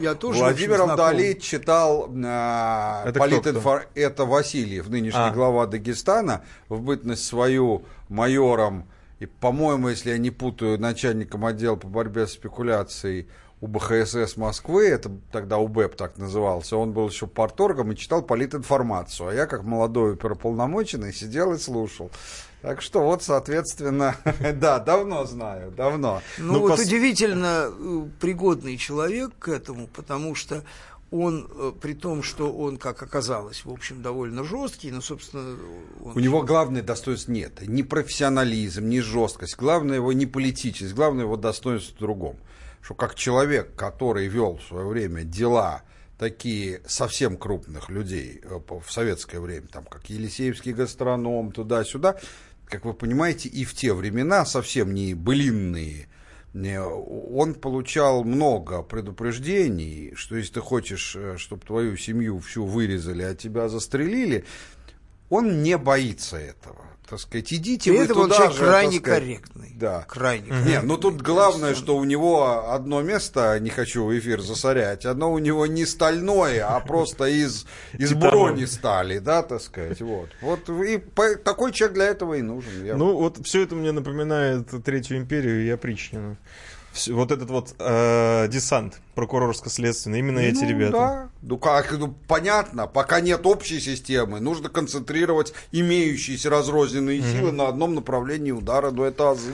Я тоже Владимир Абдалич читал э, политинформ... Это Васильев, нынешний а. глава Дагестана, в бытность свою майором и, по-моему, если я не путаю, начальником отдела по борьбе с спекуляцией у БХСС Москвы, это тогда УБЭП так назывался, он был еще парторгом и читал политинформацию, а я, как молодой оперуполномоченный, сидел и слушал. Так что вот, соответственно, да, давно знаю, давно. Ну, ну вот пос... удивительно пригодный человек к этому, потому что он, при том, что он, как оказалось, в общем, довольно жесткий, но, собственно... Он... У него главное достоинство нет, ни профессионализм, ни жесткость, главное его не политичность, главное его достоинство в другом. Что как человек, который вел в свое время дела такие совсем крупных людей в советское время, там как Елисеевский гастроном, туда-сюда, как вы понимаете, и в те времена совсем не былинные, он получал много предупреждений, что если ты хочешь, чтобы твою семью всю вырезали, а тебя застрелили, он не боится этого. Так сказать, идите вы туда же. Это крайне корректный. Да. Крайне корректный. Нет, но тут главное, что у него одно место, не хочу эфир засорять, одно у него не стальное, а просто из брони стали, да, так сказать. Вот такой человек для этого и нужен. Ну, вот все это мне напоминает Третью империю и Опричнина. Вот этот вот э, десант прокурорско-следственный, именно ну, эти ребята. Да. Ну, как, ну, понятно, пока нет общей системы, нужно концентрировать имеющиеся разрозненные mm-hmm. силы на одном направлении удара, но это азы.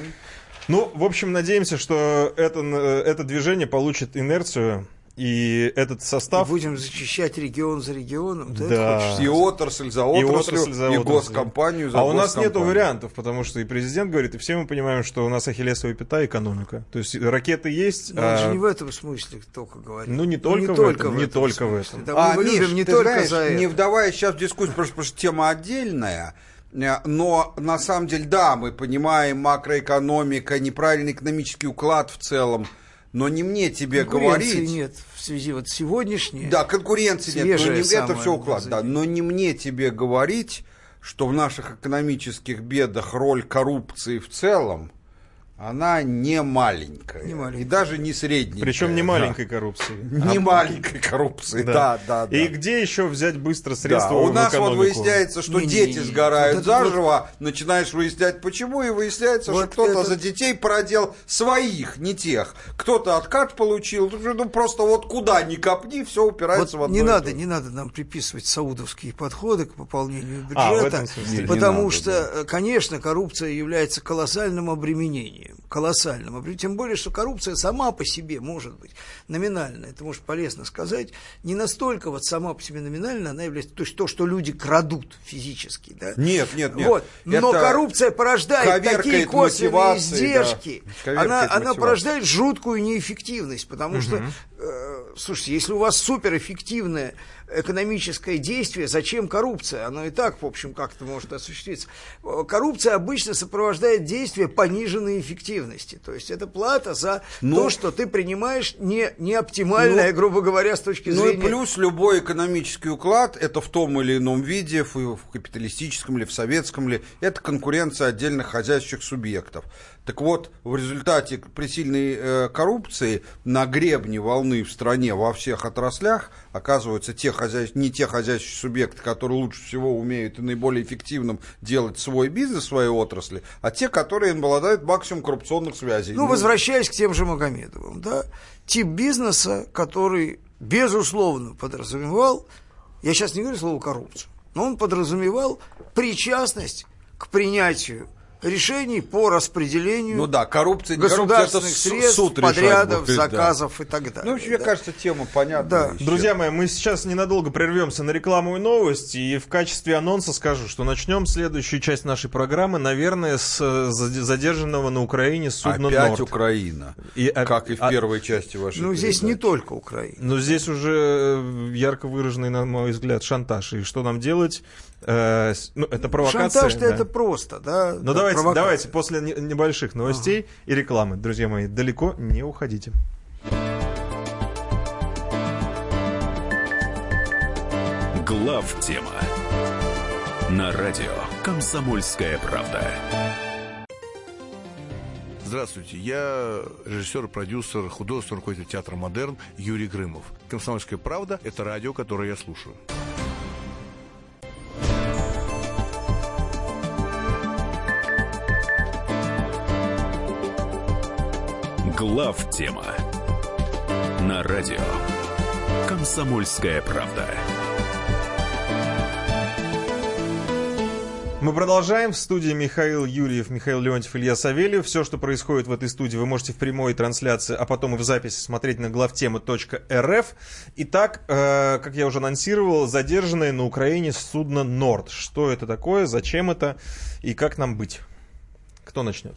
Ну, в общем, надеемся, что это, это движение получит инерцию. И этот состав... Будем зачищать регион за регионом. Да. Да. И отрасль за отраслью, и, отрасль за и госкомпанию за госкомпанию. А у нас нет вариантов, потому что и президент говорит, и все мы понимаем, что у нас ахиллесовая пята экономика. То есть ракеты есть... Но а... он же не в этом смысле только говорит. Ну не только, ну, не в, только этом, в этом. Не только в этом. Да, а, Миш, не ты только знаешь, за это. Не вдавая сейчас в дискуссию, потому что тема отдельная... Но, на самом деле, да, мы понимаем, макроэкономика, неправильный экономический уклад в целом. Но не мне тебе говорить... Конкуренции нет в связи вот сегодняшней... Да, конкуренции нет, но не, это все уклад. Да, но не мне тебе говорить, что в наших экономических бедах роль коррупции в целом, она не маленькая. Не маленькая. И даже не средняя. Причем не маленькой да. коррупции. Не а... маленькой коррупции, да. да, да, да. И где еще взять быстро средства да. в экономику? У нас вот выясняется, что не, дети не, не, сгорают вот заживо, вот... начинаешь выяснять почему, и выясняется, вот что кто-то это... за детей породил своих, не тех. Кто-то откат получил, ну просто вот куда ни копни, все упирается вот в одно. Не надо, не надо нам приписывать саудовские подходы к пополнению бюджета, а, смысле, потому надо, что, да. конечно, коррупция является колоссальным обременением. колоссальным, тем более, что коррупция сама по себе может быть номинальная, это может полезно сказать, не настолько вот сама по себе номинальная, она является, то есть то, что люди крадут физически, да? Нет, нет, нет. Вот. Но коррупция порождает такие косвенные издержки, да. она, она порождает жуткую неэффективность, потому угу. что Слушайте, если у вас суперэффективное экономическое действие, зачем коррупция? Оно и так, в общем, как-то может осуществиться. Коррупция обычно сопровождает действие пониженной эффективности. То есть это плата за но, то, что ты принимаешь не, не оптимальное, но, грубо говоря, с точки зрения... Ну и плюс любой экономический уклад, это в том или ином виде, в капиталистическом ли, в советском ли, это конкуренция отдельных хозяйственных субъектов. Так вот, в результате при сильной э, коррупции на гребне волны в стране во всех отраслях оказываются те хозяй... не те хозяйственные субъекты, которые лучше всего умеют и наиболее эффективным делать свой бизнес в своей отрасли, а те, которые обладают максимум коррупционных связей. Ну, ну... возвращаясь к тем же Магомедовым, да, тип бизнеса, который, безусловно, подразумевал, я сейчас не говорю слово коррупцию, но он подразумевал причастность к принятию решений по распределению, ну да, коррупция, государственных коррупция, средств, суд подрядов, решать, заказов да. и так далее. Ну, вообще, да. кажется, тема понятна. Да. Друзья мои, мы сейчас ненадолго прервемся на рекламу и новости, и в качестве анонса скажу, что начнем следующую часть нашей программы, наверное, с задержанного на Украине судна «Норд». Опять Украина, и, как и в а... первой части вашей Ну, передачи. Здесь не только Украина. Но здесь уже ярко выраженный, на мой взгляд, шантаж. И что нам делать? Э, ну, это провокация. Шантаж-то да. это просто, да. Но да, давайте, давайте после небольших новостей ага. и рекламы, друзья мои, далеко не уходите. Главтема на радио «Комсомольская правда». Здравствуйте, я режиссер, продюсер, художественный руководитель театра «Модерн» Юрий Грымов. «Комсомольская правда» — это радио, которое я слушаю. Главтема на радио «Комсомольская правда». Мы продолжаем. В студии Михаил Юрьев, Михаил Леонтьев, Илья Савельев. Все, что происходит в этой студии, вы можете в прямой трансляции, а потом и в записи смотреть на главтема точка эр эф. Итак, э, как я уже анонсировал, задержанное на Украине судно «Норд». Что это такое, зачем это и как нам быть? Кто начнет?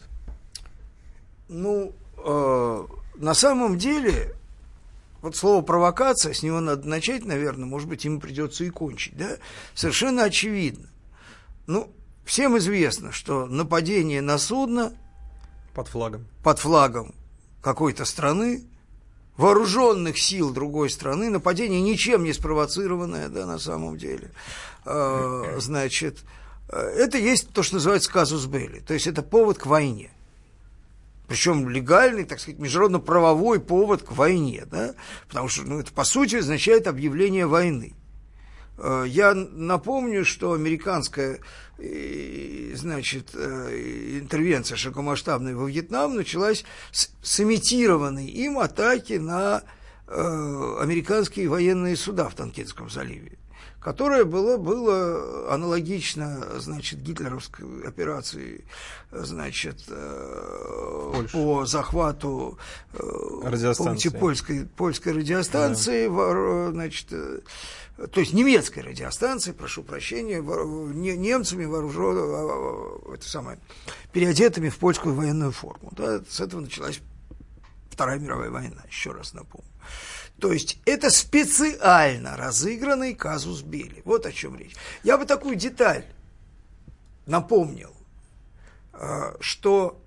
Ну... На самом деле, вот слово «провокация», с него надо начать, наверное, может быть, им придется и кончить, да? Совершенно очевидно. Ну, всем известно, что нападение на судно под флагом, под флагом какой-то страны, вооруженных сил другой страны, нападение ничем не спровоцированное, да, на самом деле, значит, это есть то, что называется казус белли, то есть это повод к войне. Причем легальный, так сказать, международно-правовой повод к войне, да, потому что, ну, это, по сути, означает объявление войны. Я напомню, что американская, значит, интервенция широкомасштабная во Вьетнам началась с, с имитированной им атаки на американские военные суда в Танкинском заливе, которое было, было аналогично, значит, гитлеровской операции, значит, Польша. По захвату помните, польской, польской радиостанции, да. значит, то есть немецкой радиостанции, прошу прощения, немцами вооруженными, это самое, переодетыми в польскую военную форму. Да, с этого началась Вторая мировая война, еще раз напомню. То есть это специально разыгранный казус белли. Вот о чем речь. Я бы такую деталь напомнил, что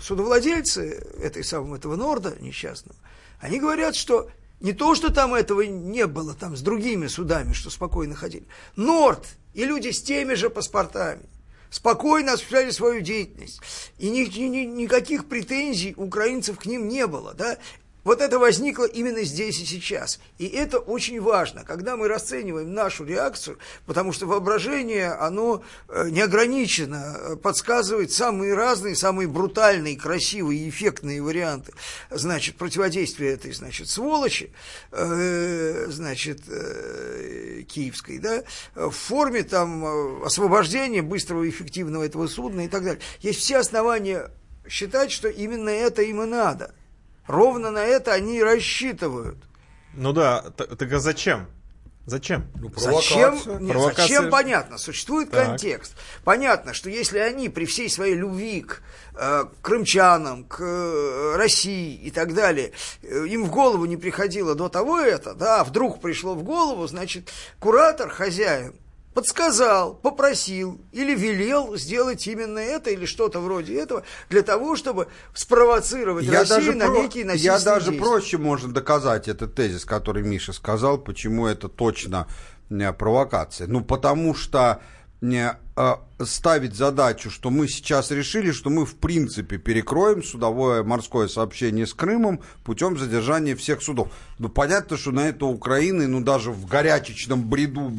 судовладельцы этой самого, этого Норда несчастного, они говорят, что не то, что там этого не было, там с другими судами, что спокойно ходили. Норд и люди с теми же паспортами спокойно осуществляли свою деятельность. И ни, ни, никаких претензий украинцев к ним не было, да? Вот это возникло именно здесь и сейчас. И это очень важно, когда мы расцениваем нашу реакцию, потому что воображение, оно неограниченно подсказывает самые разные, самые брутальные, красивые, эффектные варианты, значит, противодействия этой, значит, сволочи, значит, киевской, да, в форме, там, освобождения быстрого и эффективного этого судна и так далее. Есть все основания считать, что именно это им и надо. Ровно на это они и рассчитывают. Ну да, так а зачем? Зачем? Ну, зачем? Нет, зачем? Понятно. Существует так. контекст. Понятно, что если они при всей своей любви к, э, к крымчанам, к э, России и так далее, э, им в голову не приходило до того это, да, вдруг пришло в голову, значит, куратор, хозяин, подсказал, попросил или велел сделать именно это или что-то вроде этого для того, чтобы спровоцировать я Россию на про... некие насильственные действия. Я даже действия. проще можно доказать этот тезис, который Миша сказал, почему это точно провокация. Ну, потому что ставить задачу, что мы сейчас решили, что мы в принципе перекроем судовое морское сообщение с Крымом путем задержания всех судов. Ну, понятно, что на это Украины, ну, даже в горячечном бреду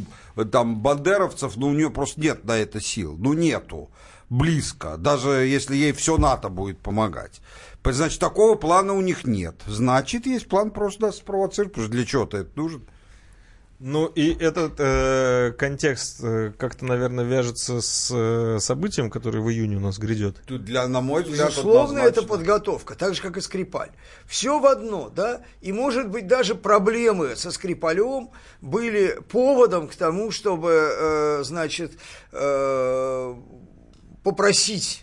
там бандеровцев, ну, у нее просто нет на это сил, ну, нету, близко, даже если ей все НАТО будет помогать. Значит, такого плана у них нет. Значит, есть план просто спровоцировать, потому что для чего-то это нужно. Ну и этот э, контекст э, как-то, наверное, вяжется с э, событием, которое в июне у нас грядет. Тут для, на мой взгляд, безусловно, это подготовка, так же, как и Скрипаль. Все в одно, да, и, может быть, даже проблемы со Скрипалем были поводом к тому, чтобы, э, значит, э, попросить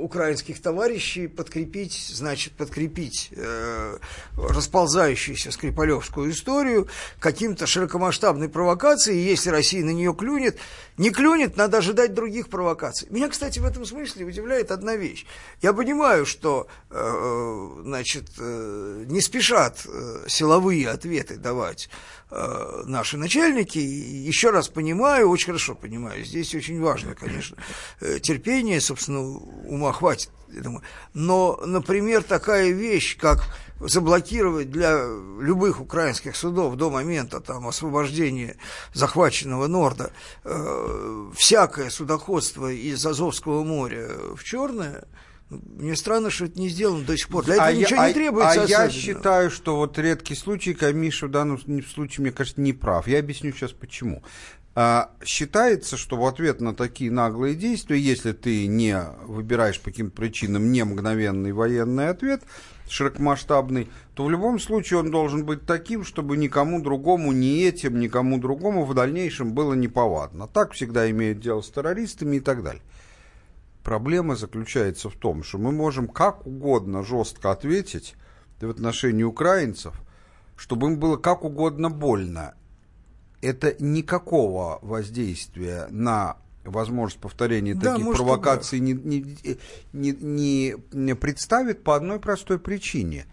украинских товарищей подкрепить, значит, подкрепить э, расползающуюся скрипалевскую историю каким-то широкомасштабной провокацией, и если Россия на нее клюнет, не клюнет, надо ожидать других провокаций. Меня, кстати, в этом смысле удивляет одна вещь. Я понимаю, что э, значит, э, не спешат силовые ответы давать э, наши начальники, и еще раз понимаю, очень хорошо понимаю, здесь очень важно, конечно, э, терпение, собственно, ума хватит, я думаю. Но, например, такая вещь, как заблокировать для любых украинских судов до момента там, освобождения захваченного Норда э, всякое судоходство из Азовского моря в Черное, мне странно, что это не сделано до сих пор. Для этого а ничего я, не требуется. А я считаю, что вот редкий случай, Миша в данном случае, мне кажется, не прав. Я объясню сейчас почему. Считается, что в ответ на такие наглые действия, если ты не выбираешь по каким-то причинам не мгновенный военный ответ, широкомасштабный, то в любом случае он должен быть таким, чтобы никому другому, ни этим, никому другому в дальнейшем было неповадно. Так всегда имеют дело с террористами и так далее. Проблема заключается в том, что мы можем как угодно жестко ответить в отношении украинцев, чтобы им было как угодно больно. Это никакого воздействия на возможность повторения да, таких может, провокаций не, не, не, не, не представит по одной простой причине.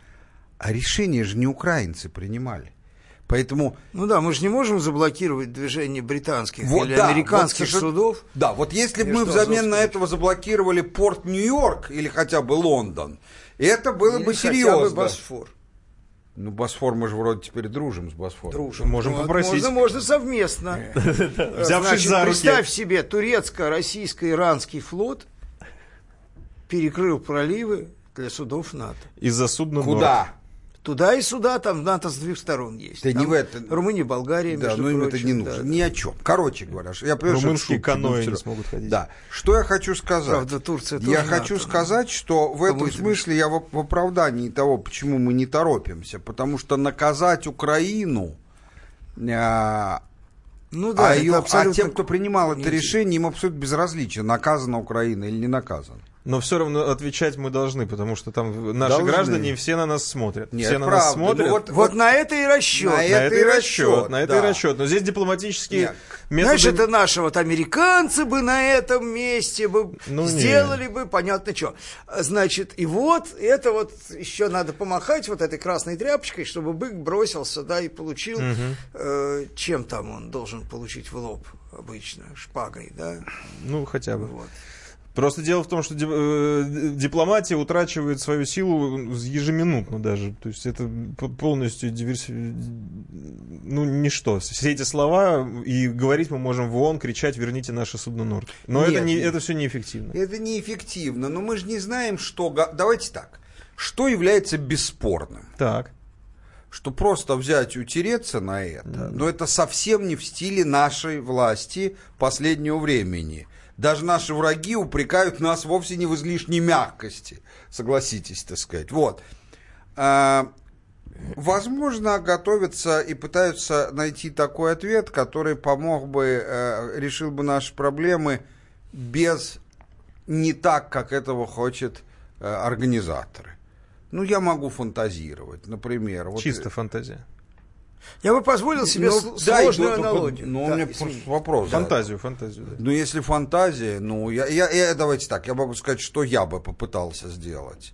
А решение же не украинцы принимали. Поэтому... Ну да, мы же не можем заблокировать движение британских вот, или да, американских вот, судов. Да, вот если бы мы взамен на этого заблокировали порт Нью-Йорк или хотя бы Лондон, это было или бы серьезно. Хотя бы Босфор. Ну, Босфор, мы же вроде теперь дружим с Босфором. Дружим. Можем вот, попросить. Можно, можно совместно. Взявшись за руки. Представь себе, турецко-российско-иранский флот перекрыл проливы для судов НАТО. Из-за судна Норд. Куда? Туда и сюда, там НАТО с двух сторон есть. Да не в это... Румыния, Болгария, да, между прочим. Да, ну им это не нужно. Да, Ни да. о чем. Короче говоря, я понимаю, румынские каноэ не смогут ходить. Да. Что я хочу сказать? Правда, Турция тоже Я НАТО, хочу сказать, что в этом смысле я в, в оправдании того, почему мы не торопимся. Потому что наказать Украину, а, ну, да, а, ее, абсолютно... а тем, кто принимал это решение, им абсолютно безразлично, наказана Украина или не наказана. Но все равно отвечать мы должны, потому что там наши должны. Граждане все на нас смотрят. Нет, все на правда. Нас смотрят. Ну, вот, вот, вот на это и расчет. На, на это и расчет. расчет. На это да. и расчет. Но здесь дипломатические нет. методы... Знаешь, это наши вот американцы бы на этом месте бы ну, сделали нет. бы, понятно что. Значит, и вот это вот еще надо помахать вот этой красной тряпочкой, чтобы бык бросился, да, и получил, угу. э, чем там он должен получить в лоб обычно, шпагой, да? Ну, хотя бы. Вот. Просто дело в том, что дипломатия утрачивает свою силу ежеминутно даже. То есть это полностью диверси... ну, ничто. Все эти слова, и говорить мы можем в ООН, кричать «верните наше судно Норд». Но нет, это, не, это все неэффективно. Это неэффективно, но мы же не знаем, что... Давайте так. Что является бесспорным? Так. Что просто взять и утереться на это, да. но это совсем не в стиле нашей власти последнего времени. Даже наши враги упрекают нас вовсе не в излишней мягкости, согласитесь, так сказать. Вот. А, Возможно, готовятся и пытаются найти такой ответ, который помог бы, э, решил бы наши проблемы без не так, как этого хочет э, организаторы. Ну, я могу фантазировать, например. Вот... Чисто фантазия. Я бы позволил себе ну, сложную да, аналогию. Ну, да, у меня просто вопрос. Фантазию, фантазию. Да. Ну, если фантазия, ну, я, я, я, давайте так, я могу сказать, что я бы попытался сделать.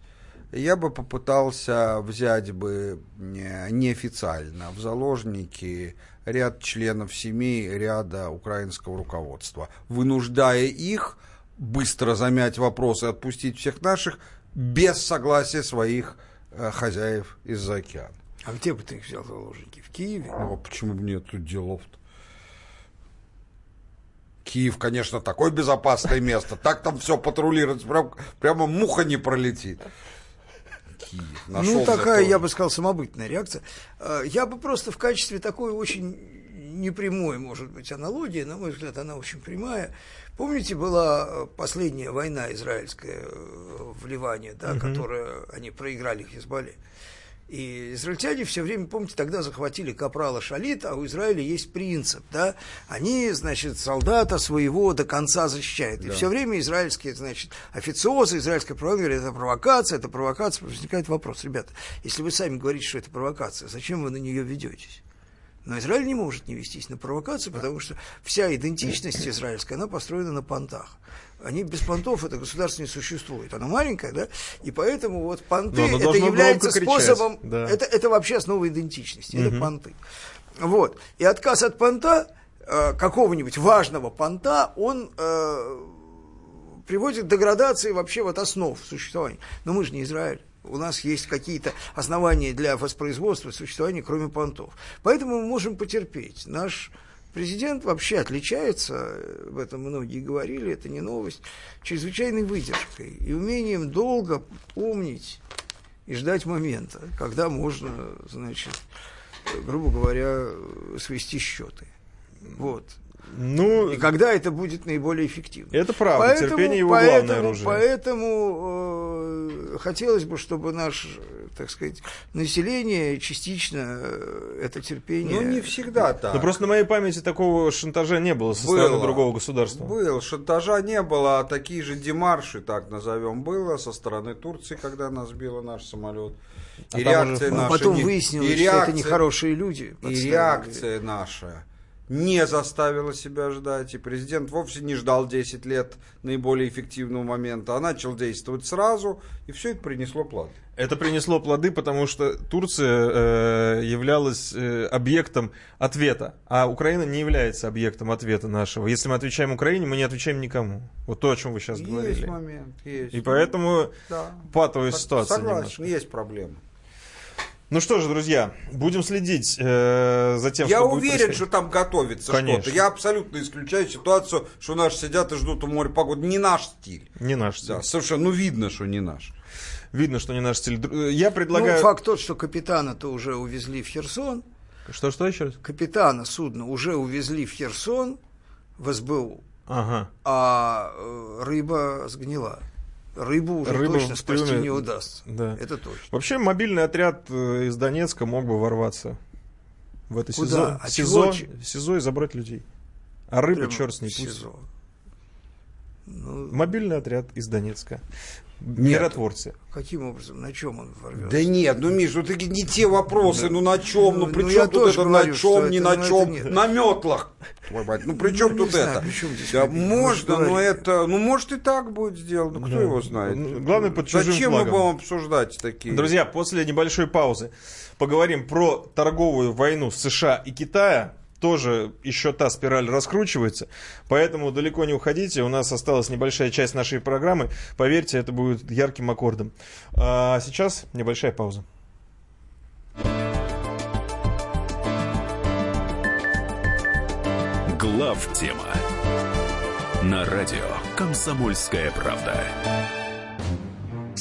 Я бы попытался взять бы неофициально в заложники ряд членов семьи, ряда украинского руководства, вынуждая их быстро замять вопрос и отпустить всех наших без согласия своих э, хозяев из-за океана. А где бы ты их взял заложники? В Киеве? Ну, а почему бы мне тут делов-то? Киев, конечно, такое безопасное место. Так там все патрулировать, прям, прямо муха не пролетит. Киев. Нашел ну, такая, закон. Я бы сказал, самобытная реакция. Я бы просто в качестве такой очень непрямой, может быть, аналогии, на мой взгляд, она очень прямая. Помните, была последняя война израильская в Ливане, да, угу. которую они проиграли Хизбалле. И израильтяне все время, помните, тогда захватили капрала Шалит, а у Израиля есть принцип, да, они, значит, солдата своего до конца защищают. Да. И все время израильские, значит, официозы, израильская правительство говорят, это провокация, это провокация. Возникает вопрос, ребята, если вы сами говорите, что это провокация, зачем вы на нее ведетесь? Но Израиль не может не вестись на провокацию, потому что вся идентичность израильская, она построена на понтах. Они без понтов, это государство не существует. Оно маленькое, да? И поэтому вот понты, это является способом... Да. Это, это вообще основа идентичности, угу. это понты. Вот. И отказ от понта, э, какого-нибудь важного понта, он... Э, приводит к деградации вообще вот основ существования. Но мы же не Израиль. У нас есть какие-то основания для воспроизводства существования, кроме понтов. Поэтому мы можем потерпеть. Наш президент вообще отличается, об этом многие говорили, это не новость, чрезвычайной выдержкой и умением долго помнить и ждать момента, когда можно, значит, грубо говоря, свести счеты. Вот. Ну, и когда это будет наиболее эффективно. Это правда, поэтому, терпение его поэтому, главное оружие. Поэтому э, хотелось бы, чтобы наше, так сказать, население частично это терпение... Ну, не всегда так. Но просто на моей памяти такого шантажа не было со было, стороны другого государства. Был, шантажа не было, а такие же демарши, так назовем, было со стороны Турции, когда нас сбило наш самолет. И а реакция уже... наша... Потом не... выяснилось, и реакция... что это нехорошие люди. И реакция наша... не заставила себя ждать, и президент вовсе не ждал десять лет наиболее эффективного момента, а начал действовать сразу, и все это принесло плоды. Это принесло плоды, потому что Турция э, являлась э, объектом ответа, а Украина не является объектом ответа нашего. Если мы отвечаем Украине, мы не отвечаем никому. Вот то, о чем вы сейчас есть говорили. Есть момент, есть. И поэтому да. патовая так, ситуация согласен, немножко. Есть проблема. Ну что же, друзья, будем следить э, за тем, я что будет уверен, происходить. Что там готовится Конечно. Что-то. Я абсолютно исключаю ситуацию, что наши сидят и ждут у моря погоды. Не наш стиль. Не наш стиль. Да, совершенно. Ну, видно, что не наш. Видно, что не наш стиль. Я предлагаю... Ну, факт тот, что капитана-то уже увезли в Херсон. Что-что еще раз? Капитана судна уже увезли в Херсон, в СБУ, ага. а рыба сгнила. Рыбу уже Рыба точно спасти не удастся. Да. Это точно. Вообще мобильный отряд из Донецка мог бы ворваться в это СИЗО. А СИЗО, СИЗО и забрать людей. А рыбу черт с ней пусть. Ну... Мобильный отряд из Донецка. Миротворцы. Каким образом? На чем он ворвется? Да нет, ну, Миш, ну такие не те вопросы. Да. Ну на чем? Ну, ну при чем ну, тут это? Говорю, на чем, не на чем? Нет. На метлах. Ой, бать, ну при чем ну, тут знаю, это? Чем да, можно, но это... Ну, может, и так будет сделано. Кто да. его знает? Ну, главное, под чужим Зачем флагом. Мы будем обсуждать такие? Друзья, после небольшой паузы поговорим про торговую войну США и Китая. Тоже еще та спираль раскручивается, поэтому далеко не уходите, у нас осталась небольшая часть нашей программы, поверьте, это будет ярким аккордом. А сейчас небольшая пауза. Главтема на радио «Комсомольская правда».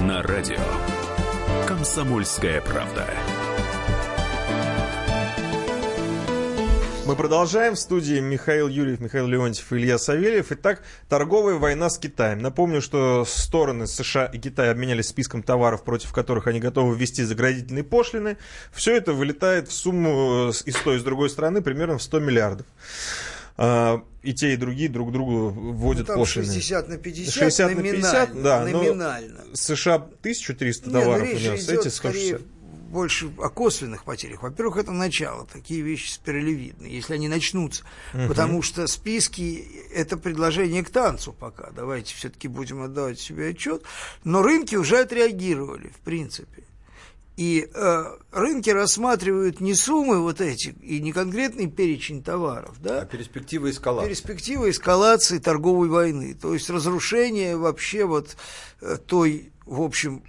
на радио «Комсомольская правда». Мы продолжаем. В студии Михаил Юрьев, Михаил Леонтьев и Илья Савельев. Итак, торговая война с Китаем. Напомню, что стороны США и Китай обменялись списком товаров, против которых они готовы ввести заградительные пошлины. Все это вылетает в сумму и с той, и с другой стороны примерно в сто миллиардов. И те, и другие друг другу вводят ну, пошлины. шестьдесят на пятьдесят шестьдесят номинально. на пятьдесят, да, номинально. США тысяча триста Нет, товаров у нас, эти сто шестьдесят. Больше о косвенных потерях. Во-первых, это начало. Такие вещи спиралевидны, если они начнутся. Угу. Потому что списки – это предложение к танцу пока. Давайте все-таки будем отдавать себе отчет. Но рынки уже отреагировали, в принципе. И э, рынки рассматривают не суммы вот эти, и не конкретный перечень товаров, да? А перспективы эскалации. Перспективы эскалации торговой войны. То есть разрушение вообще вот э, той, в общем,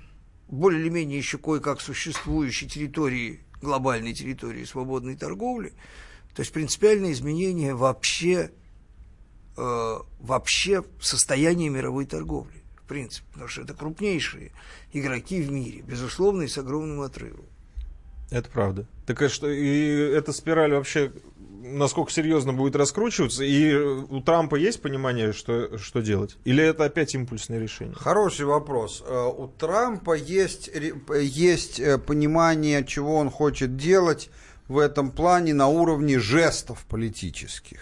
более-менее еще кое-как существующей территории, глобальной территории свободной торговли. То есть принципиальное изменение вообще, э, вообще состояния мировой торговли. В принципе, потому что это крупнейшие игроки в мире, безусловно, и с огромным отрывом. Это правда. Так что и эта спираль вообще насколько серьезно будет раскручиваться? И у Трампа есть понимание, что, что делать? Или это опять импульсное решение? Хороший вопрос. У Трампа есть, есть понимание, чего он хочет делать в этом плане на уровне жестов политических.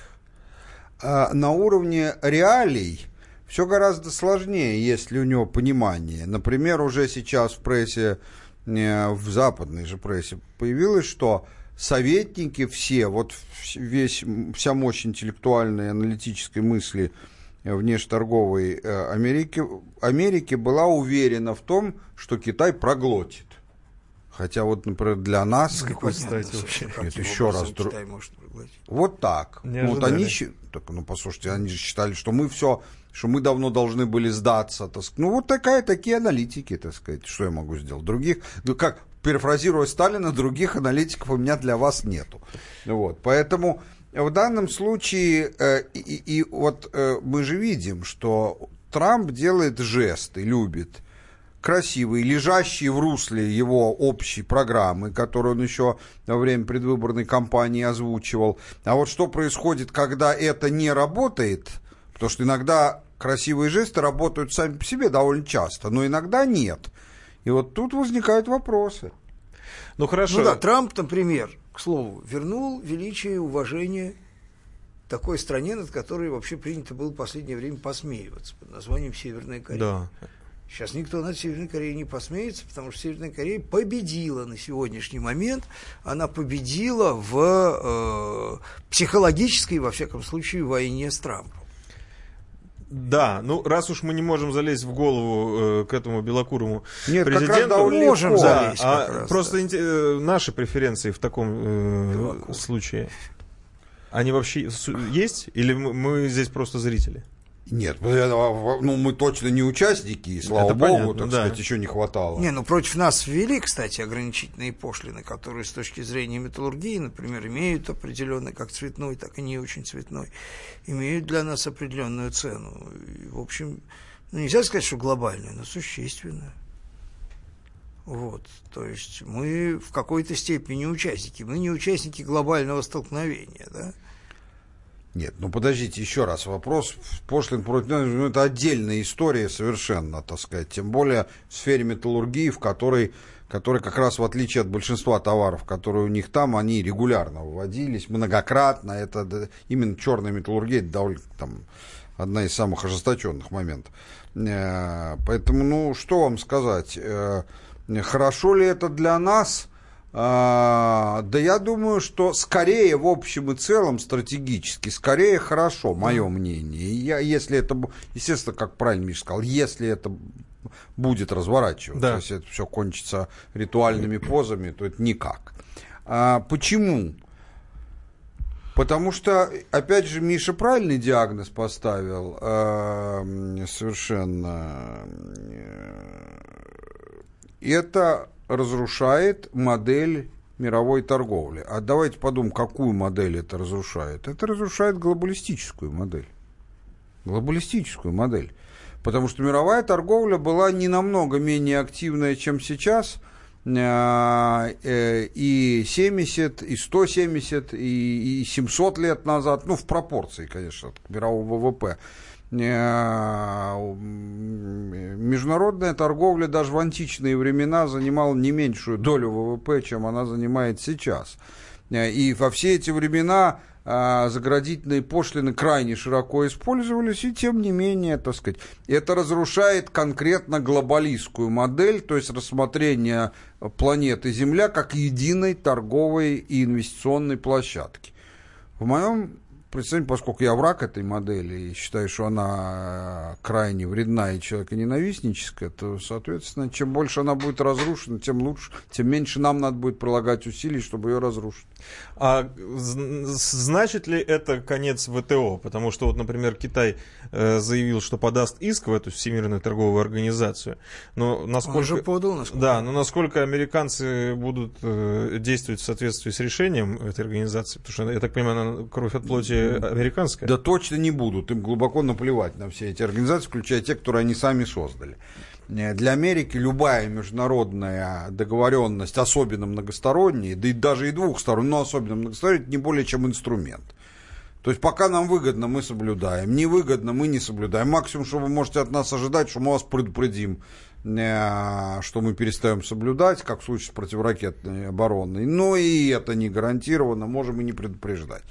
На уровне реалий все гораздо сложнее, если у него понимание. Например, уже сейчас в прессе, в западной же прессе появилось, что советники все, вот весь, вся мощь интеллектуальной аналитической мысли внешторговой Америки, Америки была уверена в том, что Китай проглотит. Хотя вот, например, для нас... Ну, какой кстати, вообще? Нет, еще раз. Китай может проглотить. Вот так. Вот они, так, ну, послушайте, они же считали, что мы все... что мы давно должны были сдаться. Так, ну, вот такая, такие аналитики, так сказать, что я могу сделать. Других, ну, как, перефразируя Сталина, других аналитиков у меня для вас нету. Вот, поэтому в данном случае, э, и, и вот э, мы же видим, что Трамп делает жесты, любит, красивые, лежащие в русле его общей программы, которую он еще во время предвыборной кампании озвучивал. А вот что происходит, когда это не работает... Потому что иногда красивые жесты работают сами по себе довольно часто, но иногда нет. И вот тут возникают вопросы. Ну, хорошо. Ну да, Трамп, например, к слову, вернул величие и уважение такой стране, над которой вообще принято было в последнее время посмеиваться, под названием Северная Корея. Да. Сейчас никто над Северной Кореей не посмеется, потому что Северная Корея победила на сегодняшний момент. Она победила в э, психологической, во всяком случае, войне с Трампом. Да, ну раз уж мы не можем залезть в голову э, к этому белокурому Нет, президенту, мы можем легко, залезть. Да, а раз, просто да. э, наши преференции в таком э, случае, они вообще есть? Или мы, мы здесь просто зрители? Нет, ну мы точно не участники, и слава это богу, понятно, так да. сказать, еще не хватало. Не, ну против нас ввели, кстати, ограничительные пошлины, которые с точки зрения металлургии, например, имеют определенный, как цветной, так и не очень цветной, имеют для нас определенную цену. И, в общем, ну, нельзя сказать, что глобальную, но существенную. Вот, то есть мы в какой-то степени участники, мы не участники глобального столкновения, да? Нет, ну подождите, еще раз вопрос. Пошлин против... Ну, это отдельная история совершенно, так сказать. Тем более в сфере металлургии, в которой, которой как раз в отличие от большинства товаров, которые у них там, они регулярно выводились, многократно. Это именно черная металлургия, это довольно там одна из самых ожесточенных моментов. Поэтому, ну, что вам сказать? Хорошо ли это для нас? Да я думаю, что скорее в общем и целом стратегически, скорее хорошо, мое мнение. Я, если это, естественно, как правильно Миша сказал, если это будет разворачиваться. Да. Если это все кончится ритуальными позами, то это никак. А почему? Потому что, опять же, Миша правильный диагноз поставил, э, совершенно. Это разрушает модель мировой торговли. А давайте подумаем, какую модель это разрушает. Это разрушает глобалистическую модель. Глобалистическую модель. Потому что мировая торговля была не намного менее активная, чем сейчас. И семьдесят, и сто семьдесят, и семьсот лет назад, ну, в пропорции, конечно, к мировому ВВП. Международная торговля даже в античные времена занимала не меньшую долю ВВП, чем она занимает сейчас. И во все эти времена заградительные пошлины крайне широко использовались, и тем не менее, так сказать, это разрушает конкретно глобалистскую модель, то есть рассмотрение планеты Земля как единой торговой и инвестиционной площадки. В моем представлении, поскольку я враг этой модели и считаю, что она крайне вредна и человеконенавистническая, то, соответственно, чем больше она будет разрушена, тем лучше, тем меньше нам надо будет прилагать усилий, чтобы ее разрушить. А значит ли это конец ВТО? Потому что, вот, например, Китай э, заявил, что подаст иск в эту Всемирную торговую организацию. Но насколько... Он же подал, насколько... Да, но насколько американцы будут э, действовать в соответствии с решением этой организации? Потому что, я так понимаю, она кровь от плоти американская? Да точно не будут. Им глубоко наплевать на все эти организации, включая те, которые они сами создали. Для Америки любая международная договоренность, особенно многосторонняя, да и даже и двухсторонняя, но особенно многосторонняя, не более чем инструмент. То есть пока нам выгодно, мы соблюдаем. Невыгодно, мы не соблюдаем. Максимум, что вы можете от нас ожидать, что мы вас предупредим, что мы перестаем соблюдать, как в случае с противоракетной обороной. Но и это не гарантированно, можем и не предупреждать.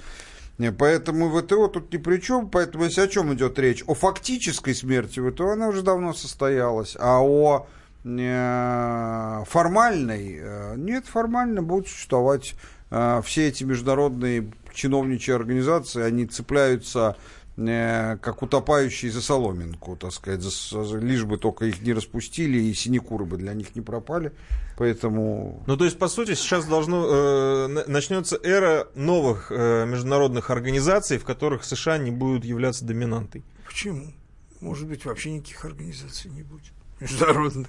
Поэтому ВТО тут ни при чем. Поэтому если о чем идет речь? О фактической смерти ВТО, она уже давно состоялась. А о э, формальной? Э, нет, формально будут существовать э, все эти международные чиновничьи организации. Они цепляются э, как утопающие за соломинку, так сказать. За, за, лишь бы только их не распустили, и синекуры бы для них не пропали. Поэтому... Ну, то есть, по сути, сейчас должно, э, начнется эра новых э, международных организаций, в которых США не будут являться доминантой. Почему? Может быть, вообще никаких организаций не будет. Международных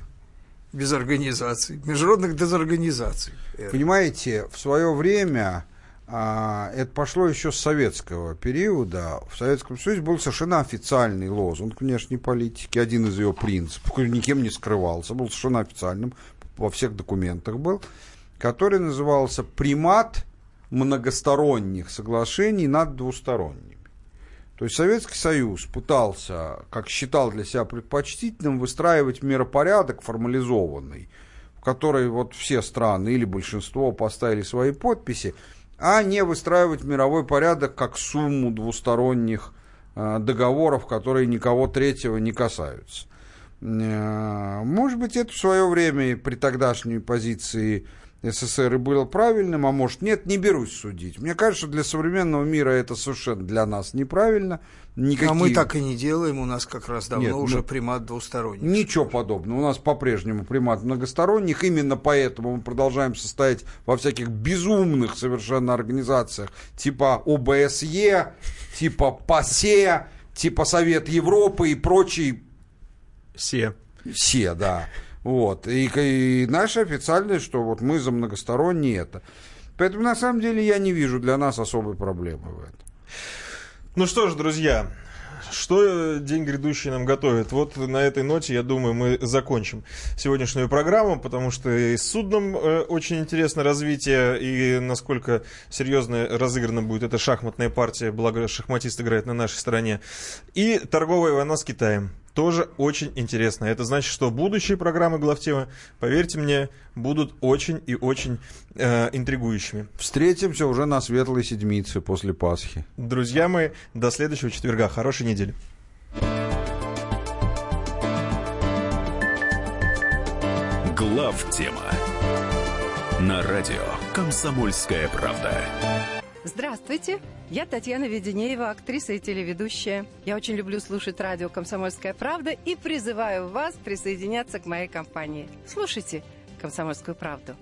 без организаций, международных дезорганизаций. Эра. Понимаете, в свое время э, это пошло еще с советского периода. В Советском Союзе был совершенно официальный лозунг внешней политики, один из ее принципов, который никем не скрывался, был совершенно официальным, во всех документах был, который назывался «Примат многосторонних соглашений над двусторонними». То есть Советский Союз пытался, как считал для себя предпочтительным, выстраивать миропорядок формализованный, в который вот все страны или большинство поставили свои подписи, а не выстраивать мировой порядок как сумму двусторонних э, договоров, которые никого третьего не касаются. Может быть, это в свое время при тогдашней позиции СССР и было правильным, а может нет, не берусь судить. Мне кажется, что для современного мира это совершенно для нас неправильно. Никакие... А мы так и не делаем, у нас как раз давно нет, уже ну, примат двусторонних. Ничего подобного, у нас по-прежнему примат многосторонних, именно поэтому мы продолжаем состоять во всяких безумных совершенно организациях, типа ОБСЕ, типа ПАСЕ, типа Совет Европы и прочие. Все. Все, да. Вот. И, и наше официальное, что вот мы за многосторонние это. Поэтому, на самом деле, я не вижу для нас особой проблемы в этом. Ну что ж, друзья, что день грядущий нам готовит? Вот на этой ноте, я думаю, мы закончим сегодняшнюю программу, потому что и с судном очень интересно развитие, и насколько серьезно разыграна будет эта шахматная партия, благо шахматист играет на нашей стороне, и торговая война с Китаем. Тоже очень интересно. Это значит, что будущие программы «Главтемы», поверьте мне, будут очень и очень э, интригующими. Встретимся уже на Светлой Седмице после Пасхи. Друзья мои, до следующего четверга. Хорошей недели. «Главтема» на радио «Комсомольская правда». Здравствуйте, я Татьяна Веденеева, актриса и телеведущая. Я очень люблю слушать радио «Комсомольская правда» и призываю вас присоединяться к моей компании. Слушайте «Комсомольскую правду».